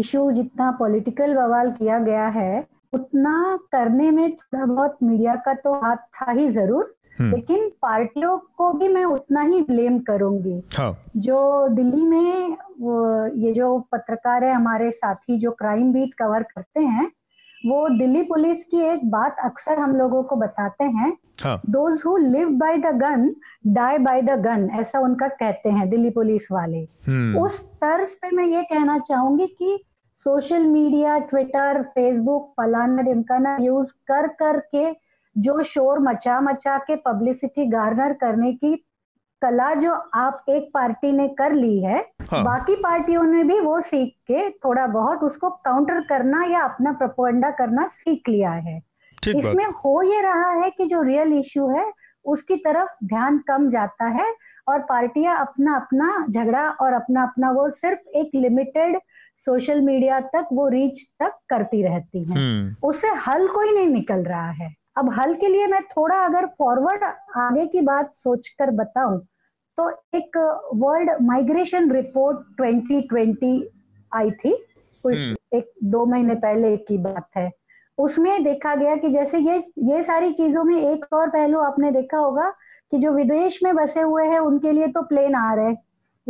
इशू जितना पॉलिटिकल बवाल किया गया है उतना करने में थोड़ा बहुत मीडिया का तो हाथ था ही जरूर, लेकिन पार्टियों को भी मैं उतना ही ब्लेम करूंगी। हाँ। जो दिल्ली में वो ये जो पत्रकार है हमारे साथी जो क्राइम बीट कवर करते हैं, वो दिल्ली पुलिस की एक बात अक्सर हम लोगों को बताते हैं, those who live by the gun die by the gun, ऐसा उनका कहते हैं दिल्ली पुलिस वाले। उस तर्ज पे मैं ये कहना चाहूंगी कि सोशल मीडिया, ट्विटर, फेसबुक, फलाना ढिमकाना यूज कर करके जो शोर मचा मचा के पब्लिसिटी गार्नर करने की कला जो आप एक पार्टी ने कर ली है, हाँ। बाकी पार्टियों ने भी वो सीख के थोड़ा बहुत उसको काउंटर करना या अपना प्रोपेगेंडा करना सीख लिया है। इसमें हो ये रहा है कि जो रियल इश्यू है उसकी तरफ ध्यान कम जाता है और पार्टियां अपना अपना झगड़ा और अपना अपना वो सिर्फ एक लिमिटेड सोशल मीडिया तक वो रीच तक करती रहती है, उससे हल कोई नहीं निकल रहा है। अब हल के लिए मैं थोड़ा अगर फॉरवर्ड आगे की बात सोचकर बताऊं तो एक world migration report twenty twenty आई थी, कुछ एक दो महीने पहले की बात है। उसमें देखा गया कि जैसे ये ये सारी चीजों में एक और पहलू आपने देखा होगा कि जो विदेश में बसे हुए हैं उनके लिए तो प्लेन आ रहे हैं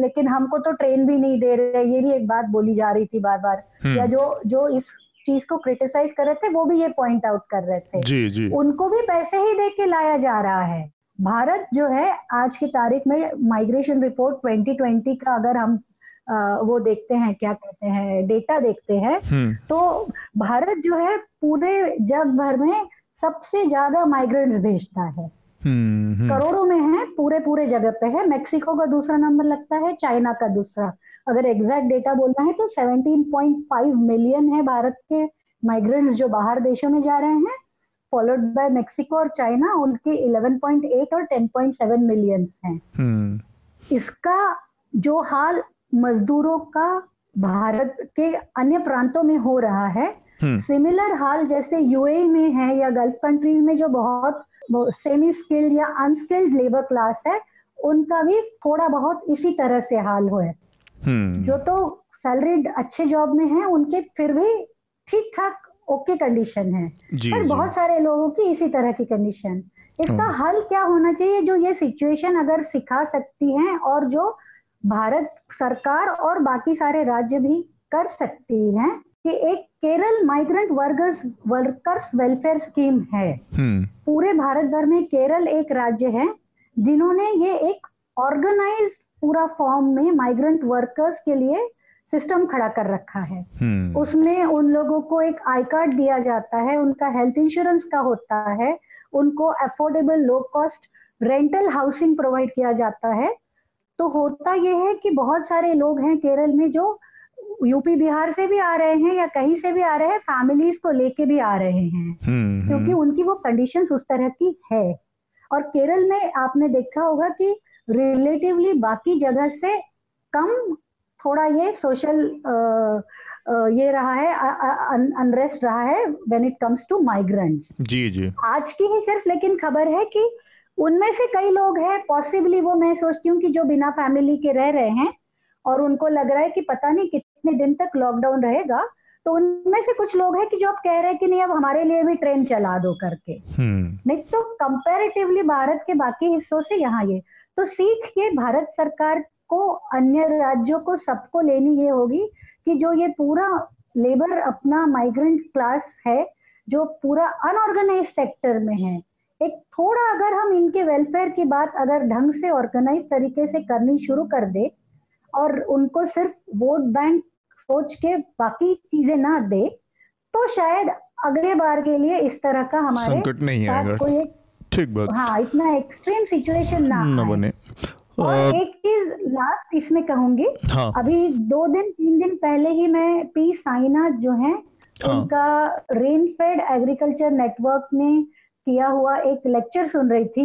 लेकिन हमको तो ट्रेन भी नहीं दे रहे, ये भी एक बात बोली जा रही थी बार बार। या जो जो इस चीज को क्रिटिसाइज कर रहे थे वो भी ये पॉइंट आउट कर रहे थे, जी, जी। उनको भी पैसे ही दे के लाया जा रहा है। भारत जो है आज की तारीख में माइग्रेशन रिपोर्ट ट्वेंटी ट्वेंटी का अगर हम आ, वो देखते हैं, क्या कहते हैं, डेटा देखते हैं, तो भारत जो है पूरे जग भर में सबसे ज्यादा माइग्रेंट्स भेजता है, करोड़ों में है, पूरे पूरे जगह पे है। मेक्सिको का दूसरा नंबर लगता है, चाइना का दूसरा। अगर एग्जैक्ट डेटा बोलना है तो सत्रह पॉइंट पाँच मिलियन है भारत के माइग्रेंट्स जो बाहर देशों में जा रहे हैं, फॉलोड बाय मेक्सिको और चाइना, उनके ग्यारह पॉइंट आठ और दस पॉइंट सात मिलियन हैं। इसका जो हाल मजदूरों का भारत के अन्य प्रांतों में हो रहा है, सिमिलर हाल जैसे यूएई में है या गल्फ कंट्रीज में जो बहुत सेमी स्किल्ड या अनस्किल्ड लेबर क्लास है उनका भी थोड़ा बहुत इसी तरह से हाल हो है। जो तो सैलरीड अच्छे जॉब में है उनके फिर भी ठीक ठाक ओके कंडीशन है, पर बहुत सारे लोगों की इसी तरह की कंडीशन। इसका हल क्या होना चाहिए जो ये सिचुएशन अगर सिखा सकती है और जो भारत सरकार और बाकी सारे राज्य भी कर सकती हैं कि एक Kerala migrant workers workers welfare scheme है। पूरे भारत भर में केरल एक राज्य है जिन्होंने ये एक ऑर्गेनाइज्ड पूरा फॉर्म में माइग्रेंट वर्कर्स के लिए सिस्टम खड़ा कर रखा है। hmm. उसमें उन लोगों को एक आई कार्ड दिया जाता है, उनका हेल्थ इंश्योरेंस का होता है, उनको affordable low cost rental housing provide किया जाता है। तो होता यह है कि बहुत सारे लोग हैं केरल में जो यूपी बिहार से भी आ रहे हैं या कहीं से भी आ रहे हैं, फैमिलीज को लेके भी आ रहे हैं, hmm. क्योंकि उनकी वो कंडीशंस उस तरह की है। और केरल में आपने देखा होगा कि रिलेटिवली बाकी जगह से कम थोड़ा ये सोशल ये रहा है, अनरेस्ट रहा है when it comes to migrants. जी जी। आज की ही सिर्फ लेकिन खबर है कि उनमें से कई लोग हैं, पॉसिबली वो मैं सोचती हूँ कि जो बिना फैमिली के रह रहे हैं और उनको लग रहा है कि पता नहीं कितने दिन तक लॉकडाउन रहेगा, तो उनमें से कुछ लोग हैं कि जो अब कह रहे हैं कि नहीं अब हमारे लिए भी ट्रेन चला दो करके। नहीं तो कंपेरेटिवली भारत के बाकी हिस्सों से यहाँ ये तो सीख ये भारत सरकार को, अन्य राज्यों को, सबको लेनी ये होगी कि जो ये पूरा लेबर अपना माइग्रेंट क्लास है जो पूरा अनऑर्गेनाइज सेक्टर में है, एक थोड़ा अगर हम इनके वेलफेयर की बात अगर ढंग से ऑर्गेनाइज तरीके से करनी शुरू कर दे और उनको सिर्फ वोट बैंक सोच के बाकी चीजें ना दे तो शायद अगले बार के लिए इस तरह का हमारे संकट नहीं आएगा। ठीक बात। हाँ, इतना एक्सट्रीम सिचुएशन ना, ना बने। और एक चीज लास्ट इसमें कहूंगी, हाँ। अभी दो दिन तीन दिन पहले ही मैं पी साईनाथ जो हैं, हाँ। उनका रेनफेड एग्रीकल्चर नेटवर्क ने किया हुआ एक लेक्चर सुन रही थी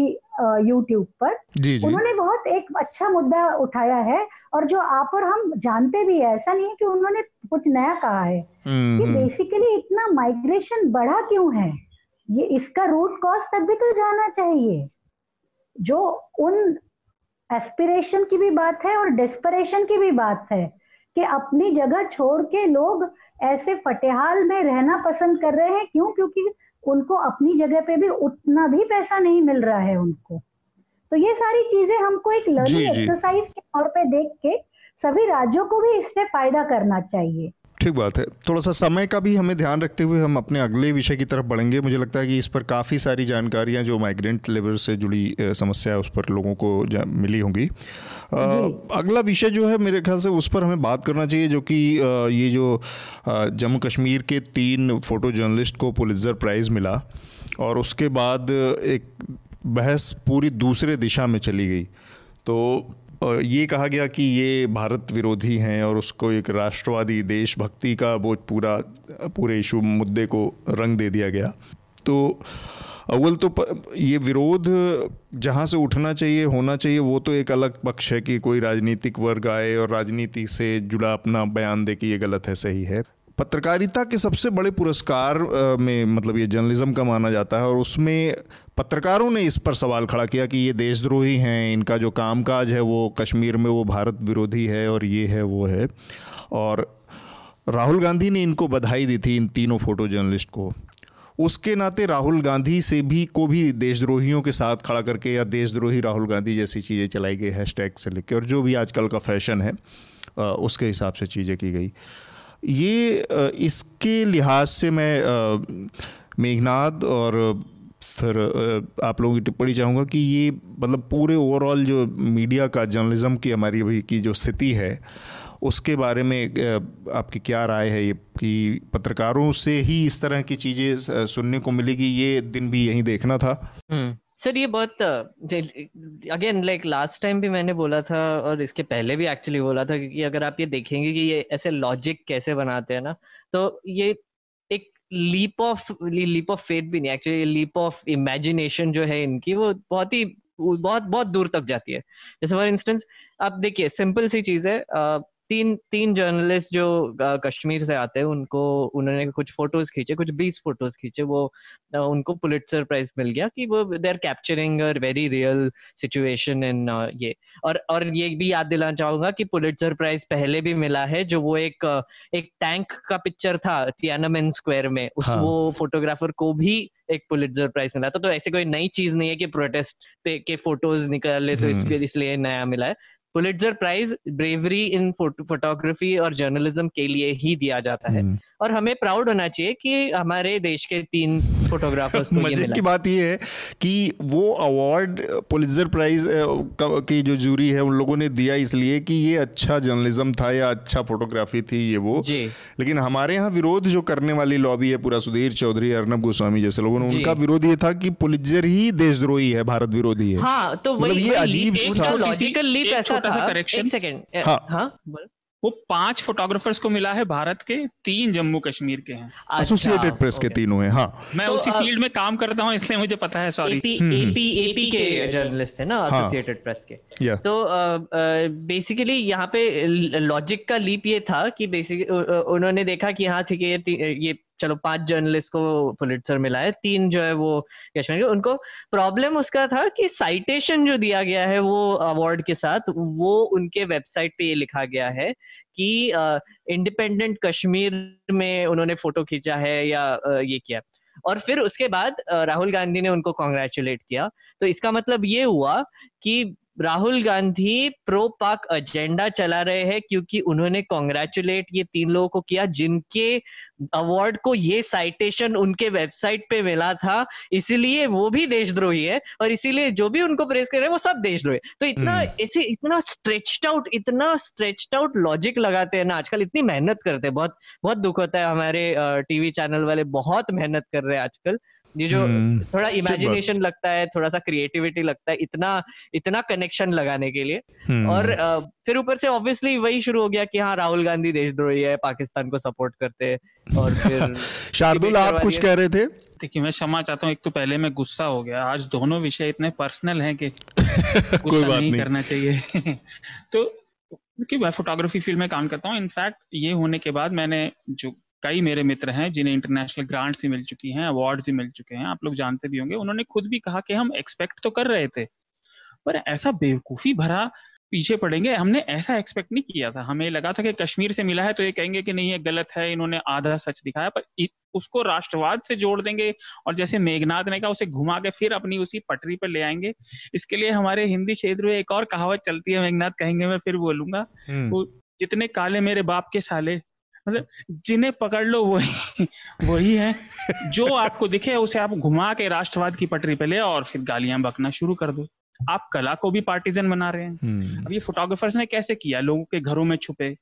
यूट्यूब पर। जी जी। उन्होंने बहुत एक अच्छा मुद्दा उठाया है और जो आप और हम जानते भी है, ऐसा नहीं है कि उन्होंने कुछ नया कहा है कि बेसिकली इतना माइग्रेशन बढ़ा क्यों है, ये इसका रूट कॉज तक भी तो जाना चाहिए। जो उन एस्पिरेशन की भी बात है और डेस्परेशन की भी बात है कि अपनी जगह छोड़ के लोग ऐसे फटेहाल में रहना पसंद कर रहे हैं, क्यों? क्योंकि उनको अपनी जगह पे भी उतना भी पैसा नहीं मिल रहा है उनको। तो ये सारी चीजें हमको एक लर्निंग एक्सरसाइज के तौर पे देख के सभी राज्यों को भी इससे फायदा करना चाहिए। ठीक बात है। थोड़ा सा समय का भी हमें ध्यान रखते हुए हम अपने अगले विषय की तरफ बढ़ेंगे। मुझे लगता है कि इस पर काफ़ी सारी जानकारियां जो माइग्रेंट लेबर से जुड़ी समस्या है उस पर लोगों को मिली होंगी। अगला विषय जो है मेरे ख्याल से उस पर हमें बात करना चाहिए, जो कि ये जो जम्मू कश्मीर के तीन फोटो जर्नलिस्ट को पुलित्ज़र प्राइज़ मिला और उसके बाद एक बहस पूरी दूसरे दिशा में चली गई। तो ये कहा गया कि ये भारत विरोधी हैं और उसको एक राष्ट्रवादी देशभक्ति का वो पूरा पूरे इशू मुद्दे को रंग दे दिया गया। तो अव्वल तो ये विरोध जहाँ से उठना चाहिए होना चाहिए वो तो एक अलग पक्ष है कि कोई राजनीतिक वर्ग आए और राजनीति से जुड़ा अपना बयान दे कि ये गलत है सही है। पत्रकारिता के सबसे बड़े पुरस्कार में मतलब ये जर्नलिज्म का माना जाता है और उसमें पत्रकारों ने इस पर सवाल खड़ा किया कि ये देशद्रोही हैं, इनका जो कामकाज है वो कश्मीर में वो भारत विरोधी है और ये है वो है। और राहुल गांधी ने इनको बधाई दी थी इन तीनों फोटो जर्नलिस्ट को। उसके नाते राहुल गांधी से भी को भी देशद्रोहियों के साथ खड़ा करके या देशद्रोही राहुल गांधी जैसी चीज़ें चलाई गई हैशटैग से लेकर और जो भी आजकल का फैशन है उसके हिसाब से चीज़ें की गई। ये इसके लिहाज से मैं मेघनाथ और फिर आप लोगों की टिप्पणी चाहूँगा कि ये मतलब पूरे ओवरऑल जो मीडिया का जर्नलिज्म की हमारी अभी की जो स्थिति है उसके बारे में आपकी क्या राय है ये कि पत्रकारों से ही इस तरह की चीज़ें सुनने को मिलेगी? ये दिन भी यही देखना था। सर ये बहुत अगेन लाइक लास्ट टाइम भी मैंने बोला था और इसके पहले भी एक्चुअली बोला था क्योंकि अगर आप ये देखेंगे कि ये ऐसे लॉजिक कैसे बनाते हैं ना तो ये एक leap of leap of faith भी नहीं, एक्चुअली लीप ऑफ इमेजिनेशन जो है इनकी वो बहुत ही बहुत बहुत दूर तक जाती है। जैसे फॉर इंस्टेंस आप देखिए सिंपल सी चीज है, तीन तीन जर्नलिस्ट जो कश्मीर से आते हैं उनको उन्होंने कुछ फोटोज खींचे, कुछ बीस फोटोज खींचे, वो उनको पुलिट्जर प्राइज मिल गया कि वो they are capturing a very real situation in ये। और और ये भी याद दिलाना चाहूंगा कि पुलिट्जर प्राइज पहले भी मिला है जो वो एक एक टैंक का पिक्चर था तियानमेन स्क्वायर में उस हाँ। वो फोटोग्राफर को भी एक पुलिट्जर प्राइज मिला था। तो ऐसे कोई नई चीज नहीं है कि प्रोटेस्ट के फोटोज निकाले तो इसलिए नया मिला है। Pulitzer prize bravery in photography और जर्नलिज्म के लिए ही दिया जाता है और हमें प्राउड होना चाहिए कि हमारे देश के तीन फोटोग्राफर्स को ये मिला। मजे की बात ये है कि वो अवार्ड पुलिट्जर प्राइज की जो जूरी है उन लोगों ने दिया इसलिए कि ये अच्छा जर्नलिज्म था या अच्छा फोटोग्राफी थी ये वो, लेकिन हमारे यहाँ विरोध जो करने वाली लॉबी है पूरा सुधीर चौधरी अर्नब गोस्वामी जैसे लोगों ने उनका विरोध ये था कि पुलिट्जर ही देशद्रोही है भारत विरोधी है। हाँ, तो मतलब ये अजीब लॉजिकल लीप ऐसा था। एक सेकंड, हाँ वो पांच फोटोग्राफर्स को मिला है भारत के, तीन जम्मू कश्मीर के हैं, एसोसिएटेड प्रेस के तीनों हैं। हाँ मैं तो उसी फील्ड में काम करता हूँ इसलिए मुझे पता है। सॉरी एपी एपी एपी के जर्नलिस्ट है ना एसोसिएटेड प्रेस के। तो बेसिकली यहाँ पे लॉजिक का लीप ये था कि बेसिकली उन्होंने देखा कि हाँ ठीक है ये ये चलो पांच जर्नलिस्ट को पुलिट्जर मिला है, तीन जो है वो कश्मीर के। उनको प्रॉब्लम उसका था कि साइटेशन जो दिया गया है वो अवार्ड के साथ वो उनके वेबसाइट पे ये लिखा गया है कि इंडिपेंडेंट कश्मीर में उन्होंने फोटो खींचा है या आ, ये किया। और फिर उसके बाद आ, राहुल गांधी ने उनको कॉन्ग्रेचुलेट किया। तो इसका मतलब ये हुआ कि राहुल गांधी प्रो पाक एजेंडा चला रहे हैं क्योंकि उन्होंने कॉन्ग्रेचुलेट ये तीन लोगों को किया जिनके अवार्ड को ये साइटेशन उनके वेबसाइट पे मिला था, इसीलिए वो भी देशद्रोही है और इसीलिए जो भी उनको प्रेस कर रहे हैं वो सब देशद्रोही। तो इतना ऐसे इतना स्ट्रेच्ड आउट इतना स्ट्रेच्ड आउट लॉजिक लगाते हैं ना आजकल, इतनी मेहनत करते हैं। बहुत बहुत दुख होता है, हमारे टीवी चैनल वाले बहुत मेहनत कर रहे हैं आजकल। ये जो थोड़ा इमेजिनेशन लगता है, थोड़ा सा क्रिएटिविटी लगता है इतना इतना कनेक्शन लगाने के लिए। और फिर ऊपर से ऑब्वियसली वही शुरू हो गया कि हाँ राहुल गांधी देशद्रोही है, पाकिस्तान को सपोर्ट करते हैं। और फिर शार्दुल आप कुछ कह रहे थे कि मैं क्षमा चाहता हूँ, एक तो पहले मैं गुस्सा हो गया, आज दोनों विषय इतने पर्सनल हैं कि कोई बात नहीं करना चाहिए। तो क्योंकि मैं फोटोग्राफी फील्ड में काम करता हूँ, इनफैक्ट ये होने के बाद मैंने जो कई मेरे मित्र हैं जिन्हें इंटरनेशनल ग्रांट्स ही मिल चुकी हैं, अवार्ड्स ही मिल चुके हैं, आप लोग जानते भी होंगे, उन्होंने खुद भी कहा कि हम एक्सपेक्ट तो कर रहे थे पर ऐसा बेवकूफ़ी भरा पीछे पड़ेंगे, हमने ऐसा एक्सपेक्ट नहीं किया था। हमें लगा था कि कश्मीर से मिला है तो ये कहेंगे कि नहीं ये गलत है, इन्होंने आधा सच दिखाया, पर उसको राष्ट्रवाद से जोड़ देंगे और जैसे मेघनाथ ने कहा उसे घुमा के फिर अपनी उसी पटरी पर ले आएंगे। इसके लिए हमारे हिंदी क्षेत्र में एक और कहावत चलती है, मेघनाथ कहेंगे मैं फिर बोलूंगा, वो जितने काले मेरे बाप के साले, मतलब जिन्हें पकड़ लो वही वही है, जो आपको दिखे उसे आप घुमा के राष्ट्रवाद की पटरी पे ले और फिर गालियां बकना शुरू कर दो। आप कला को भी पार्टीजन बना रहे हैं। अब ये फोटोग्राफर्स ने कैसे किया, लोगों के घरों में छुपे,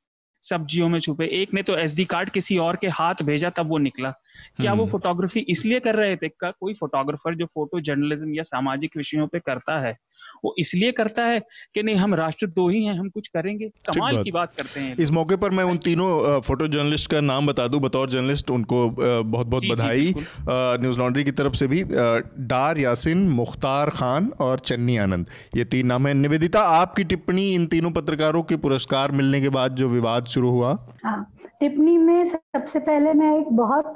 सब्जियों में छुपे, एक ने तो एसडी कार्ड किसी और के हाथ भेजा तब वो निकला, क्या वो फोटोग्राफी इसलिए कर रहे थे? का कोई फोटोग्राफर जो फोटो जर्नलिज्म या सामाजिक विषयों पे करता है वो इसलिए करता है कि नहीं हम राष्ट्रद्रोही ही हैं, हम कुछ करेंगे। कमाल की बात करते हैं। इस मौके पर मैं उन तीनों फोटो जर्नलिस्ट का नाम बता दूं, बतौर जर्नलिस्ट उनको बहुत बहुत बधाई न्यूज़ लॉन्ड्री की तरफ से भी। दार यासीन, मुख्तार खान और चन्नी आनंद, ये तीन नाम है। निवेदिता, आपकी टिप्पणी इन तीनों पत्रकारों के पुरस्कार मिलने के बाद जो विवाद शुरू हुआ? टिप्पणी में सबसे पहले मैं एक बहुत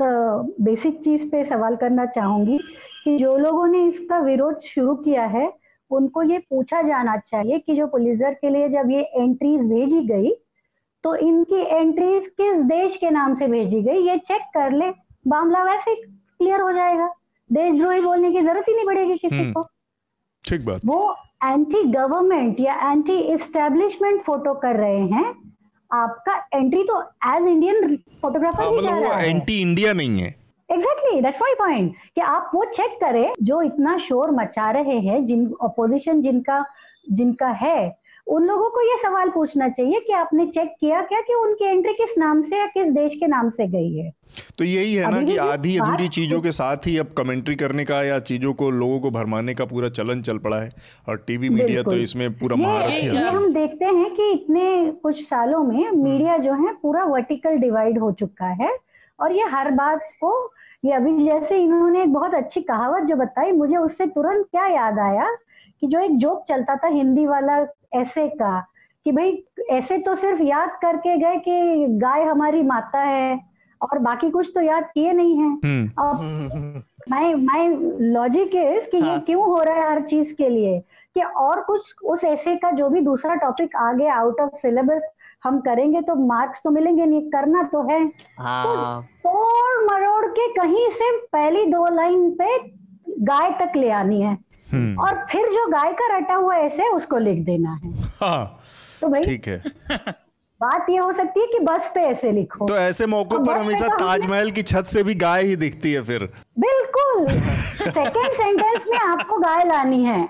बेसिक चीज पे सवाल करना चाहूंगी कि जो लोगों ने इसका विरोध शुरू किया है उनको ये पूछा जाना चाहिए कि जो पुलिसर के लिए जब ये एंट्रीज भेजी गई तो इनकी एंट्रीज किस देश के नाम से भेजी गई, ये चेक कर ले। मामला वैसे क्लियर हो जाएगा, देशद्रोही बोलने की जरूरत ही नहीं पड़ेगी किसी को। ठीक बात। वो एंटी गवर्नमेंट या एंटी एस्टेब्लिशमेंट फोटो कर रहे हैं, आपका एंट्री तो एज इंडियन फोटोग्राफर ही जा रहा है, एंटी इंडिया नहीं है। एग्जैक्टली, दैट्स माय पॉइंट कि आप वो चेक करें। जो इतना शोर मचा रहे हैं, जिन ऑपोजिशन जिनका जिनका है, उन लोगों को ये सवाल पूछना चाहिए कि आपने चेक किया क्या कि उनकी एंट्री किस नाम से या किस देश के नाम से गई है। तो यही है ना कि आधी अधूरी चीजों के साथ ही अब कमेंट्री करने का या चीजों को लोगों को भरमाने का पूरा चलन चल पड़ा है और टीवी मीडिया तो इसमें पूरा महारत है। हम देखते हैं कि इतने कुछ सालों में मीडिया जो है पूरा वर्टिकल डिवाइड हो चुका है और ये हर बात को ये अभी जैसे इन्होंने एक बहुत अच्छी कहावत जो बताई, मुझे उससे तुरंत क्या याद आया कि जो एक जोक चलता था हिंदी वाला ऐसे का कि भाई ऐसे तो सिर्फ याद करके गए कि गाय हमारी माता है और बाकी कुछ तो याद किए नहीं है। अब माय माय लॉजिक इज कि ये क्यों हो रहा है हर चीज के लिए कि और कुछ उस ऐसे का जो भी दूसरा टॉपिक आ गया आउट ऑफ सिलेबस हम करेंगे तो मार्क्स तो मिलेंगे नहीं, करना तो है। हाँ। तो तोड़ मरोड़ के कहीं से पहली दो लाइन पे गाय तक ले आनी है और फिर जो गाय का रटा हुआ ऐसे उसको लिख देना है। हाँ। तो भाई ठीक है। बात ये हो सकती है कि बस पे ऐसे लिखो। तो ऐसे मौकों तो पर हमेशा ताजमहल की छत से भी गाय ही दिखती है फिर। बिल्कुल। सेकंड सेंटेंस में आपको गाय लानी है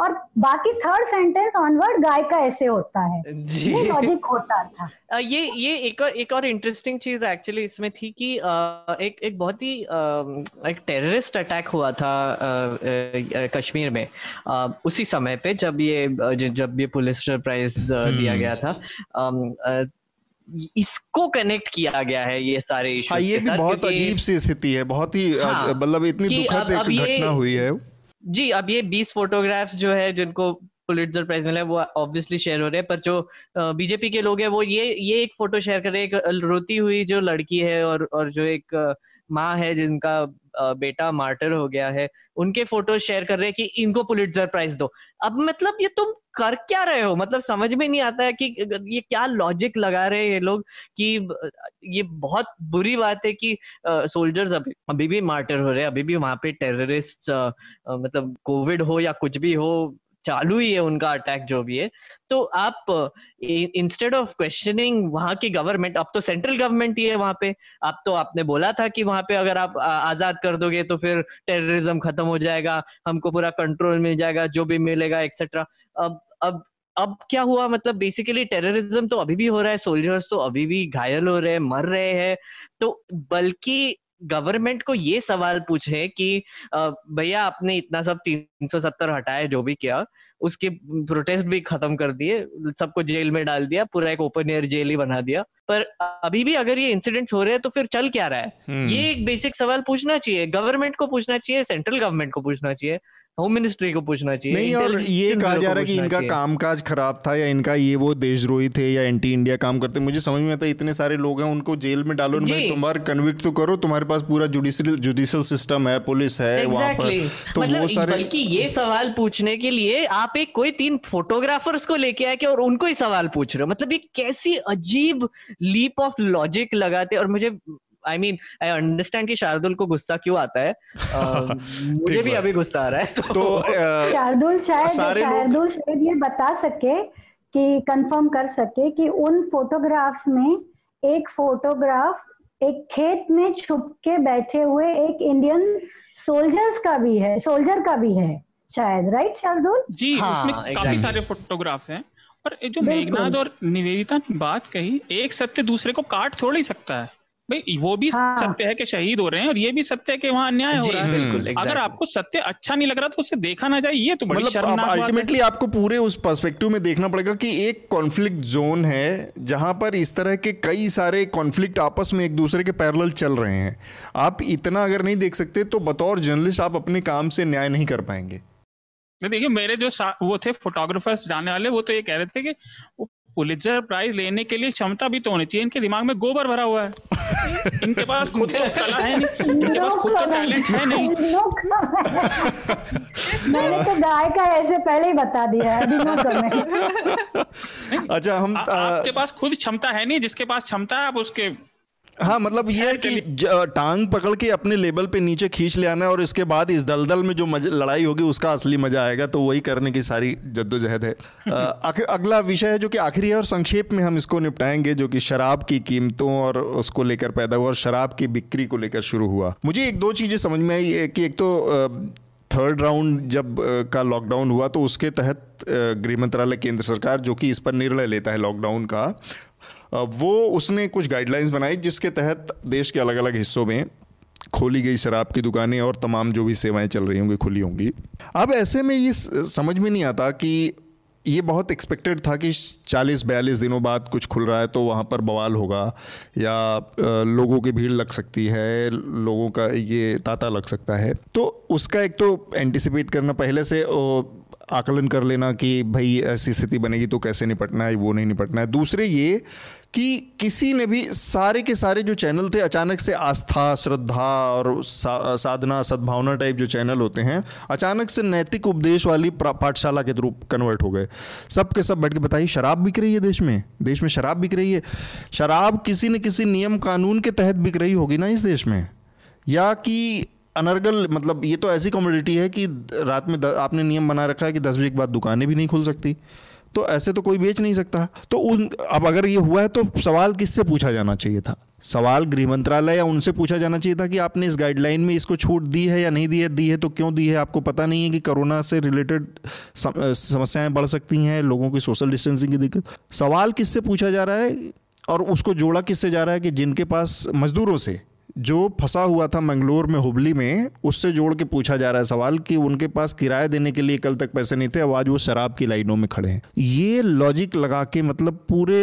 और बाकी थर्ड सेंटेंस ऑनवर्ड गाय का ऐसे होता है। ये लॉजिक होता था। ये ये एक और एक और इंटरेस्टिंग चीज एक्चुअली इसमें थी कि एक एक बहुत ही एक टेररिस्ट अटैक हुआ था कश्मीर में उसी समय पे जब ये जब ये पुलिस्टर प्राइज दिया गया था, इसको कनेक्ट किया गया है ये सारे इश्यूज के साथ। ये भी बहुत अजीब सी स्थिति है, बहुत ही मतलब इतनी दुखद एक घटना हुई है जी। अब ये बीस फोटोग्राफ्स जो है जिनको पुलिट्जर प्राइज मिला है वो ऑब्वियसली शेयर हो रहे हैं, पर जो बीजेपी के लोग हैं वो ये ये एक फोटो शेयर कर रहे हैं, एक रोती हुई जो लड़की है और और जो एक माँ है जिनका बेटा मार्टर हो गया है, उनके फोटो शेयर कर रहे हैं कि इनको पुलिट्जर प्राइज दो। अब मतलब ये तुम कर क्या रहे हो? मतलब समझ में नहीं आता है कि ये क्या लॉजिक लगा रहे हैं ये लोग कि ये बहुत बुरी बात है कि सोल्जर्स अभी अभी भी मार्टर हो रहे हैं, अभी भी वहां पे टेररिस्ट मतलब कोविड हो या कुछ भी हो चालू ही है उनका अटैक जो भी है। तो आप इंस्टेड ऑफ क्वेश्चनिंग वहां की गवर्नमेंट, अब तो सेंट्रल गवर्नमेंट ही है वहां पे, आप तो आपने बोला था कि वहां पे अगर आप आजाद कर दोगे तो फिर टेररिज्म खत्म हो जाएगा, हमको पूरा कंट्रोल मिल जाएगा, जो भी मिलेगा एक्सेट्रा। अब अब अब क्या हुआ? मतलब बेसिकली टेररिज्म तो अभी भी हो रहा है, सोल्जर्स तो अभी भी घायल हो रहे हैं, मर रहे हैं। तो बल्कि गवर्नमेंट को ये सवाल पूछे कि भैया आपने इतना सब तीन सौ सत्तर हटाया, जो भी किया, उसके प्रोटेस्ट भी खत्म कर दिए, सबको जेल में डाल दिया, पूरा एक ओपन एयर जेल ही बना दिया, पर अभी भी अगर ये इंसिडेंट्स हो रहे हैं तो फिर चल क्या रहा है? ये एक बेसिक सवाल पूछना चाहिए, गवर्नमेंट को पूछना चाहिए, सेंट्रल गवर्नमेंट को पूछना चाहिए, होम मिनिस्ट्री को पूछना चाहिए। नहीं, और ये कहा जा रहा है कि इनका कामकाज खराब था या इनका ये वो देशद्रोही थे या एंटी इंडिया काम करते। मुझे समझ में आता है इतने सारे लोग हैं, उनको जेल में डालो, तुम्हारे कन्विक्ट तो करो, तुम्हारे पास पूरा जुडिशियल जुडिशियल सिस्टम है, पुलिस है वहां पर, तो वो सारे। बल्कि ये सवाल पूछने के लिए आप एक कोई तीन फोटोग्राफर्स को लेके आए और उनको ही सवाल पूछ रहे हो। मतलब ये कैसी अजीब लीप ऑफ लॉजिक लगाते। और मुझे I mean, I understand कि शार्दुल को गुस्सा क्यों आता है, uh, मुझे भी अभी गुस्सा आ रहा है। तो, तो uh, शार्दुल शायद शार्दुल शायद ये बता सके कि कंफर्म कर सके कि उन फोटोग्राफ्स में एक फोटोग्राफ एक खेत में छुप के बैठे हुए एक इंडियन सोल्जर्स का भी है, सोल्जर का भी है शायद, राइट शार्दुल जी? हाँ, उसमें काफी सारे फोटोग्राफ्स हैं। और जो मेघनाथ और निवेदिता ने बात कही, एक सत्य दूसरे को काट थोड़ी सकता है। भाई वो भी हाँ। सत्य है कि शहीद हो रहे हैं और ये भी सत्य है कि वहाँ अन्याय हो रहा है। बिल्कुल, अगर आपको सत्य अच्छा नहीं लग रहा तो उसे देखा ना जाए, ये तो बड़ी शर्मनाक बात है। अल्टीमेटली आपको पूरे उस पर्सपेक्टिव में देखना पड़ेगा कि एक कॉन्फ्लिक्ट जोन है जहाँ पर इस तरह के कई सारे कॉन्फ्लिक्ट आपस में एक दूसरे के पैरेलल चल रहे हैं। आप इतना अगर नहीं देख सकते तो बतौर जर्नलिस्ट आप अपने काम से न्याय नहीं कर पाएंगे। देखिए मेरे जो वो थे फोटोग्राफर्स जाने वाले, वो तो ये कह रहे थे कि पुलित्जर प्राइज लेने के लिए क्षमता भी तो होनी चाहिए, इनके दिमाग में गोबर भरा हुआ है, इनके पास खुद तो कला है नहीं, इनके पास खुद तो टैलेंट है नहीं। मैंने तो गाय का ऐसे पहले ही बता दिया है। अच्छा, हम आ, आपके पास खुद क्षमता है नहीं, जिसके पास क्षमता है आप उसके हाँ मतलब यह है कि टांग पकड़ के अपने लेवल पे नीचे खींच ले आना है और इसके बाद इस दलदल में जो लड़ाई होगी उसका असली मजा आएगा, तो वही करने की सारी जद्दोजहद है। अगला विषय है जो कि आखिरी है और संक्षेप में हम इसको निपटाएंगे, जो कि शराब की कीमतों और उसको लेकर पैदा हुआ और शराब की बिक्री को लेकर शुरू हुआ। मुझे एक दो चीज़ें समझ में आई कि एक तो थर्ड राउंड जब का लॉकडाउन हुआ तो उसके तहत गृह मंत्रालय केंद्र सरकार जो कि इस पर निर्णय लेता है लॉकडाउन का, वो उसने कुछ गाइडलाइंस बनाई जिसके तहत देश के अलग अलग हिस्सों में खोली गई शराब की दुकानें और तमाम जो भी सेवाएं चल रही होंगी खुली होंगी। अब ऐसे में ये समझ में नहीं आता कि ये बहुत एक्सपेक्टेड था कि चालीस बयालीस दिनों बाद कुछ खुल रहा है तो वहाँ पर बवाल होगा या लोगों की भीड़ लग सकती है, लोगों का ये तांता लग सकता है। तो उसका एक तो एंटिसिपेट करना पहले से आकलन कर लेना कि भाई ऐसी स्थिति बनेगी तो कैसे निपटना है, वो नहीं निपटना है। दूसरे ये कि किसी ने भी सारे के सारे जो चैनल थे अचानक से आस्था श्रद्धा और सा, साधना सद्भावना टाइप जो चैनल होते हैं अचानक से नैतिक उपदेश वाली पाठशाला के रूप कन्वर्ट हो गए। सब के सब बैठ के बताइए शराब बिक रही है देश में, देश में शराब बिक रही है। शराब किसी न किसी नियम कानून के तहत बिक रही होगी ना इस देश में, या कि अनर्गल मतलब ये तो ऐसी कमोडिटी है कि रात में द, आपने नियम बना रखा है कि दस बजे के बाद दुकानें भी नहीं खुल सकती, तो ऐसे तो कोई बेच नहीं सकता। तो उन अब अगर ये हुआ है तो सवाल किससे पूछा जाना चाहिए था? सवाल गृह मंत्रालय या उनसे पूछा जाना चाहिए था कि आपने इस गाइडलाइन में इसको छूट दी है या नहीं दी है, दी है तो क्यों दी है? आपको पता नहीं है कि कोरोना से रिलेटेड समस्याएं बढ़ सकती हैं, लोगों की सोशल डिस्टेंसिंग की दिक्कत। सवाल किससे पूछा जा रहा है और उसको जोड़ा किससे जा रहा है कि जिनके पास मजदूरों से जो फंसा हुआ था मंगलोर में हुबली में, उससे जोड़ के पूछा जा रहा है सवाल कि उनके पास किराया देने के लिए कल तक पैसे नहीं थे, अब आज वो शराब की लाइनों में खड़े हैं। ये लॉजिक लगा के मतलब पूरे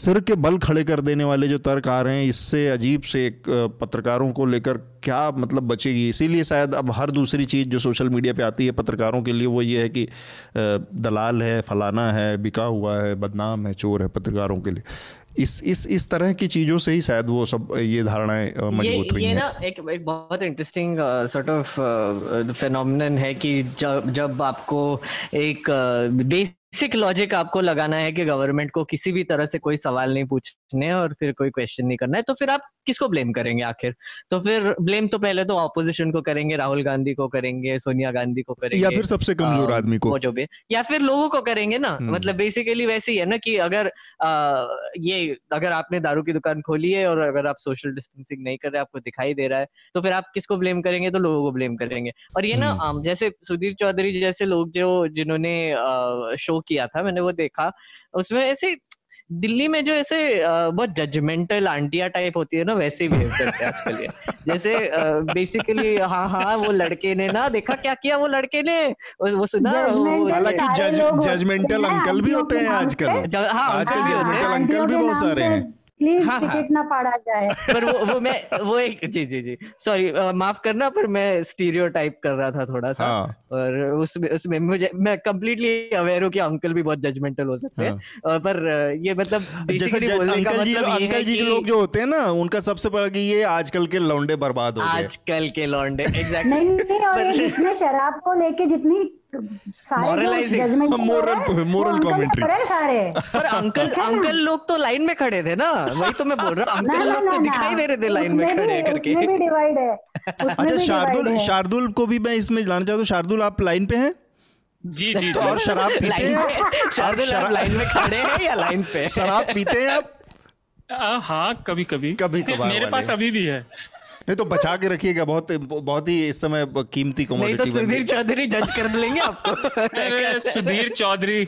सिर के बल खड़े कर देने वाले जो तर्क आ रहे हैं, इससे अजीब से एक पत्रकारों को लेकर क्या मतलब बचेगी। इसीलिए शायद अब हर दूसरी चीज़ जो सोशल मीडिया पे आती है पत्रकारों के लिए वो ये है कि दलाल है, फलाना है, बिका हुआ है, बदनाम है, चोर है पत्रकारों के लिए। इस इस इस तरह की चीजों से ही शायद वो सब ये धारणाएं मजबूत हुई हैं। ये ना एक एक बहुत इंटरेस्टिंग सॉर्ट ऑफ फेनोमेनन है कि जब जब आपको एक बेस uh, बेसिक लॉजिक आपको लगाना है कि गवर्नमेंट को किसी भी तरह से कोई सवाल नहीं पूछने और फिर कोई क्वेश्चन नहीं करना है, तो फिर आप किसको ब्लेम करेंगे आखिर? तो फिर ब्लेम तो पहले तो ऑपोजिशन को करेंगे, राहुल गांधी को करेंगे, सोनिया गांधी को करेंगे, या फिर सबसे कमजोर आदमी को, जो भी, या फिर लोगों को करेंगे ना। मतलब बेसिकली वैसे ही है ना कि अगर आ, ये अगर आपने दारू की दुकान खोली है और अगर आप सोशल डिस्टेंसिंग नहीं कर रहे, आपको दिखाई दे रहा है, तो फिर आप किसको ब्लेम करेंगे? तो लोगों को ब्लेम करेंगे। और ये ना जैसे सुधीर चौधरी जैसे लोग जो जिन्होंने शो किया था, मैंने वो देखा, उसमें ऐसे दिल्ली में जो ऐसे बहुत जजमेंटल आंटिया टाइप होती है ना, वैसे बिहेव करते हैं आजकल ये। जैसे बेसिकली हाँ हाँ वो लड़के ने ना देखा क्या किया, वो लड़के ने वो सुना, हालांकि जजमेंटल अंकल भी होते हैं आजकल, हाँ आजकल जजमेंटल अंकल भी बहुत सारे हैं। प्लीज हाँ, टिकट ना पाड़ा जाए। पर वो वो मैं वो एक जी जी जी सॉरी माफ करना, पर मैं स्टीरियोटाइप कर रहा था थोड़ा सा हाँ। और उसमें उसमें मुझे मैं कंप्लीटली अवेयर हूँ कि अंकल भी बहुत जजमेंटल हो सकते हैं हाँ। पर ये मतलब बेसिकली बोलने का मतलब अंकल जी लोग जो होते हैं ना, उनका सबसे बड़ा कि ये आजकल के लौंडे बर्बाद हो गए, आजकल के लौंडे एग्जैक्टली। शराब को लेके जितनी अंकल लोग तो लाइन में खड़े थे ना, वही तो मैं बोल रहा हूँ, अंकल लोग तो दिखाई दे रहे थे लाइन में खड़े करके। अच्छा शार्दुल, शार्दुल को भी मैं इसमें लाना चाहता हूँ। शार्दुल आप लाइन पे हैं? जी जी। और शराब पीते हैं? शार्दुल लाइन में खड़े हैं या लाइन पे? शराब पीते हैं आप? आ, हाँ कभी कभी कभी कभार मेरे पास अभी भी है। नहीं तो बचा के रखिएगा, बहुत बहुत ही इस समय कीमती कमोडिटी। तो सुधीर चौधरी जज कर लेंगे आपको। अरे सुधीर चौधरी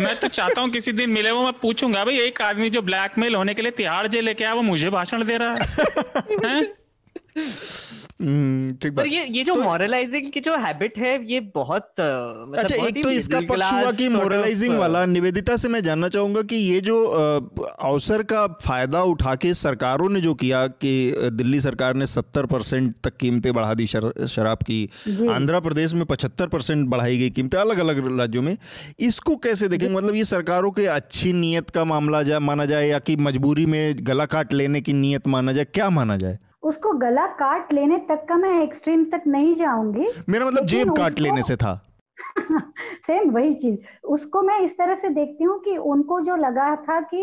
मैं तो चाहता हूँ किसी दिन मिले वो, मैं पूछूंगा भाई एक आदमी जो ब्लैकमेल होने के लिए तिहाड़ जेल लेके आया वो मुझे भाषण दे रहा है। ठीक बात। ये ये जो मॉरलाइजिंग की जो हैबिट है ये बहुत मतलब अच्छा, बहुत एक तो इसका पक्ष हुआ कि मॉरलाइजिंग वाला। निवेदिता से मैं जानना चाहूंगा कि ये जो अवसर का फायदा उठा के सरकारों ने जो किया कि दिल्ली सरकार ने सत्तर परसेंट तक कीमतें बढ़ा दी शर, शराब की, आंध्र प्रदेश में पचहत्तर परसेंट बढ़ाई गई कीमतें, अलग अलग राज्यों में, इसको कैसे देखेंगे? मतलब ये सरकारों के अच्छी नीयत का मामला जा माना जाए या कि मजबूरी में गला काट लेने की नीयत माना जाए, क्या माना जाए? उसको गला काट लेने तक का मैं एक्सट्रीम तक नहीं जाऊंगी, मेरा मतलब जेब काट लेने से था। सेम वही चीज। उसको मैं इस तरह से देखती हूँ कि उनको जो लगा था कि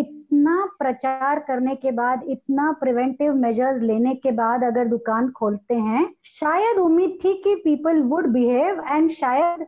इतना प्रचार करने के बाद, इतना प्रिवेंटिव मेजर्स लेने के बाद अगर दुकान खोलते हैं, शायद उम्मीद थी कि पीपल वुड बिहेव एंड शायद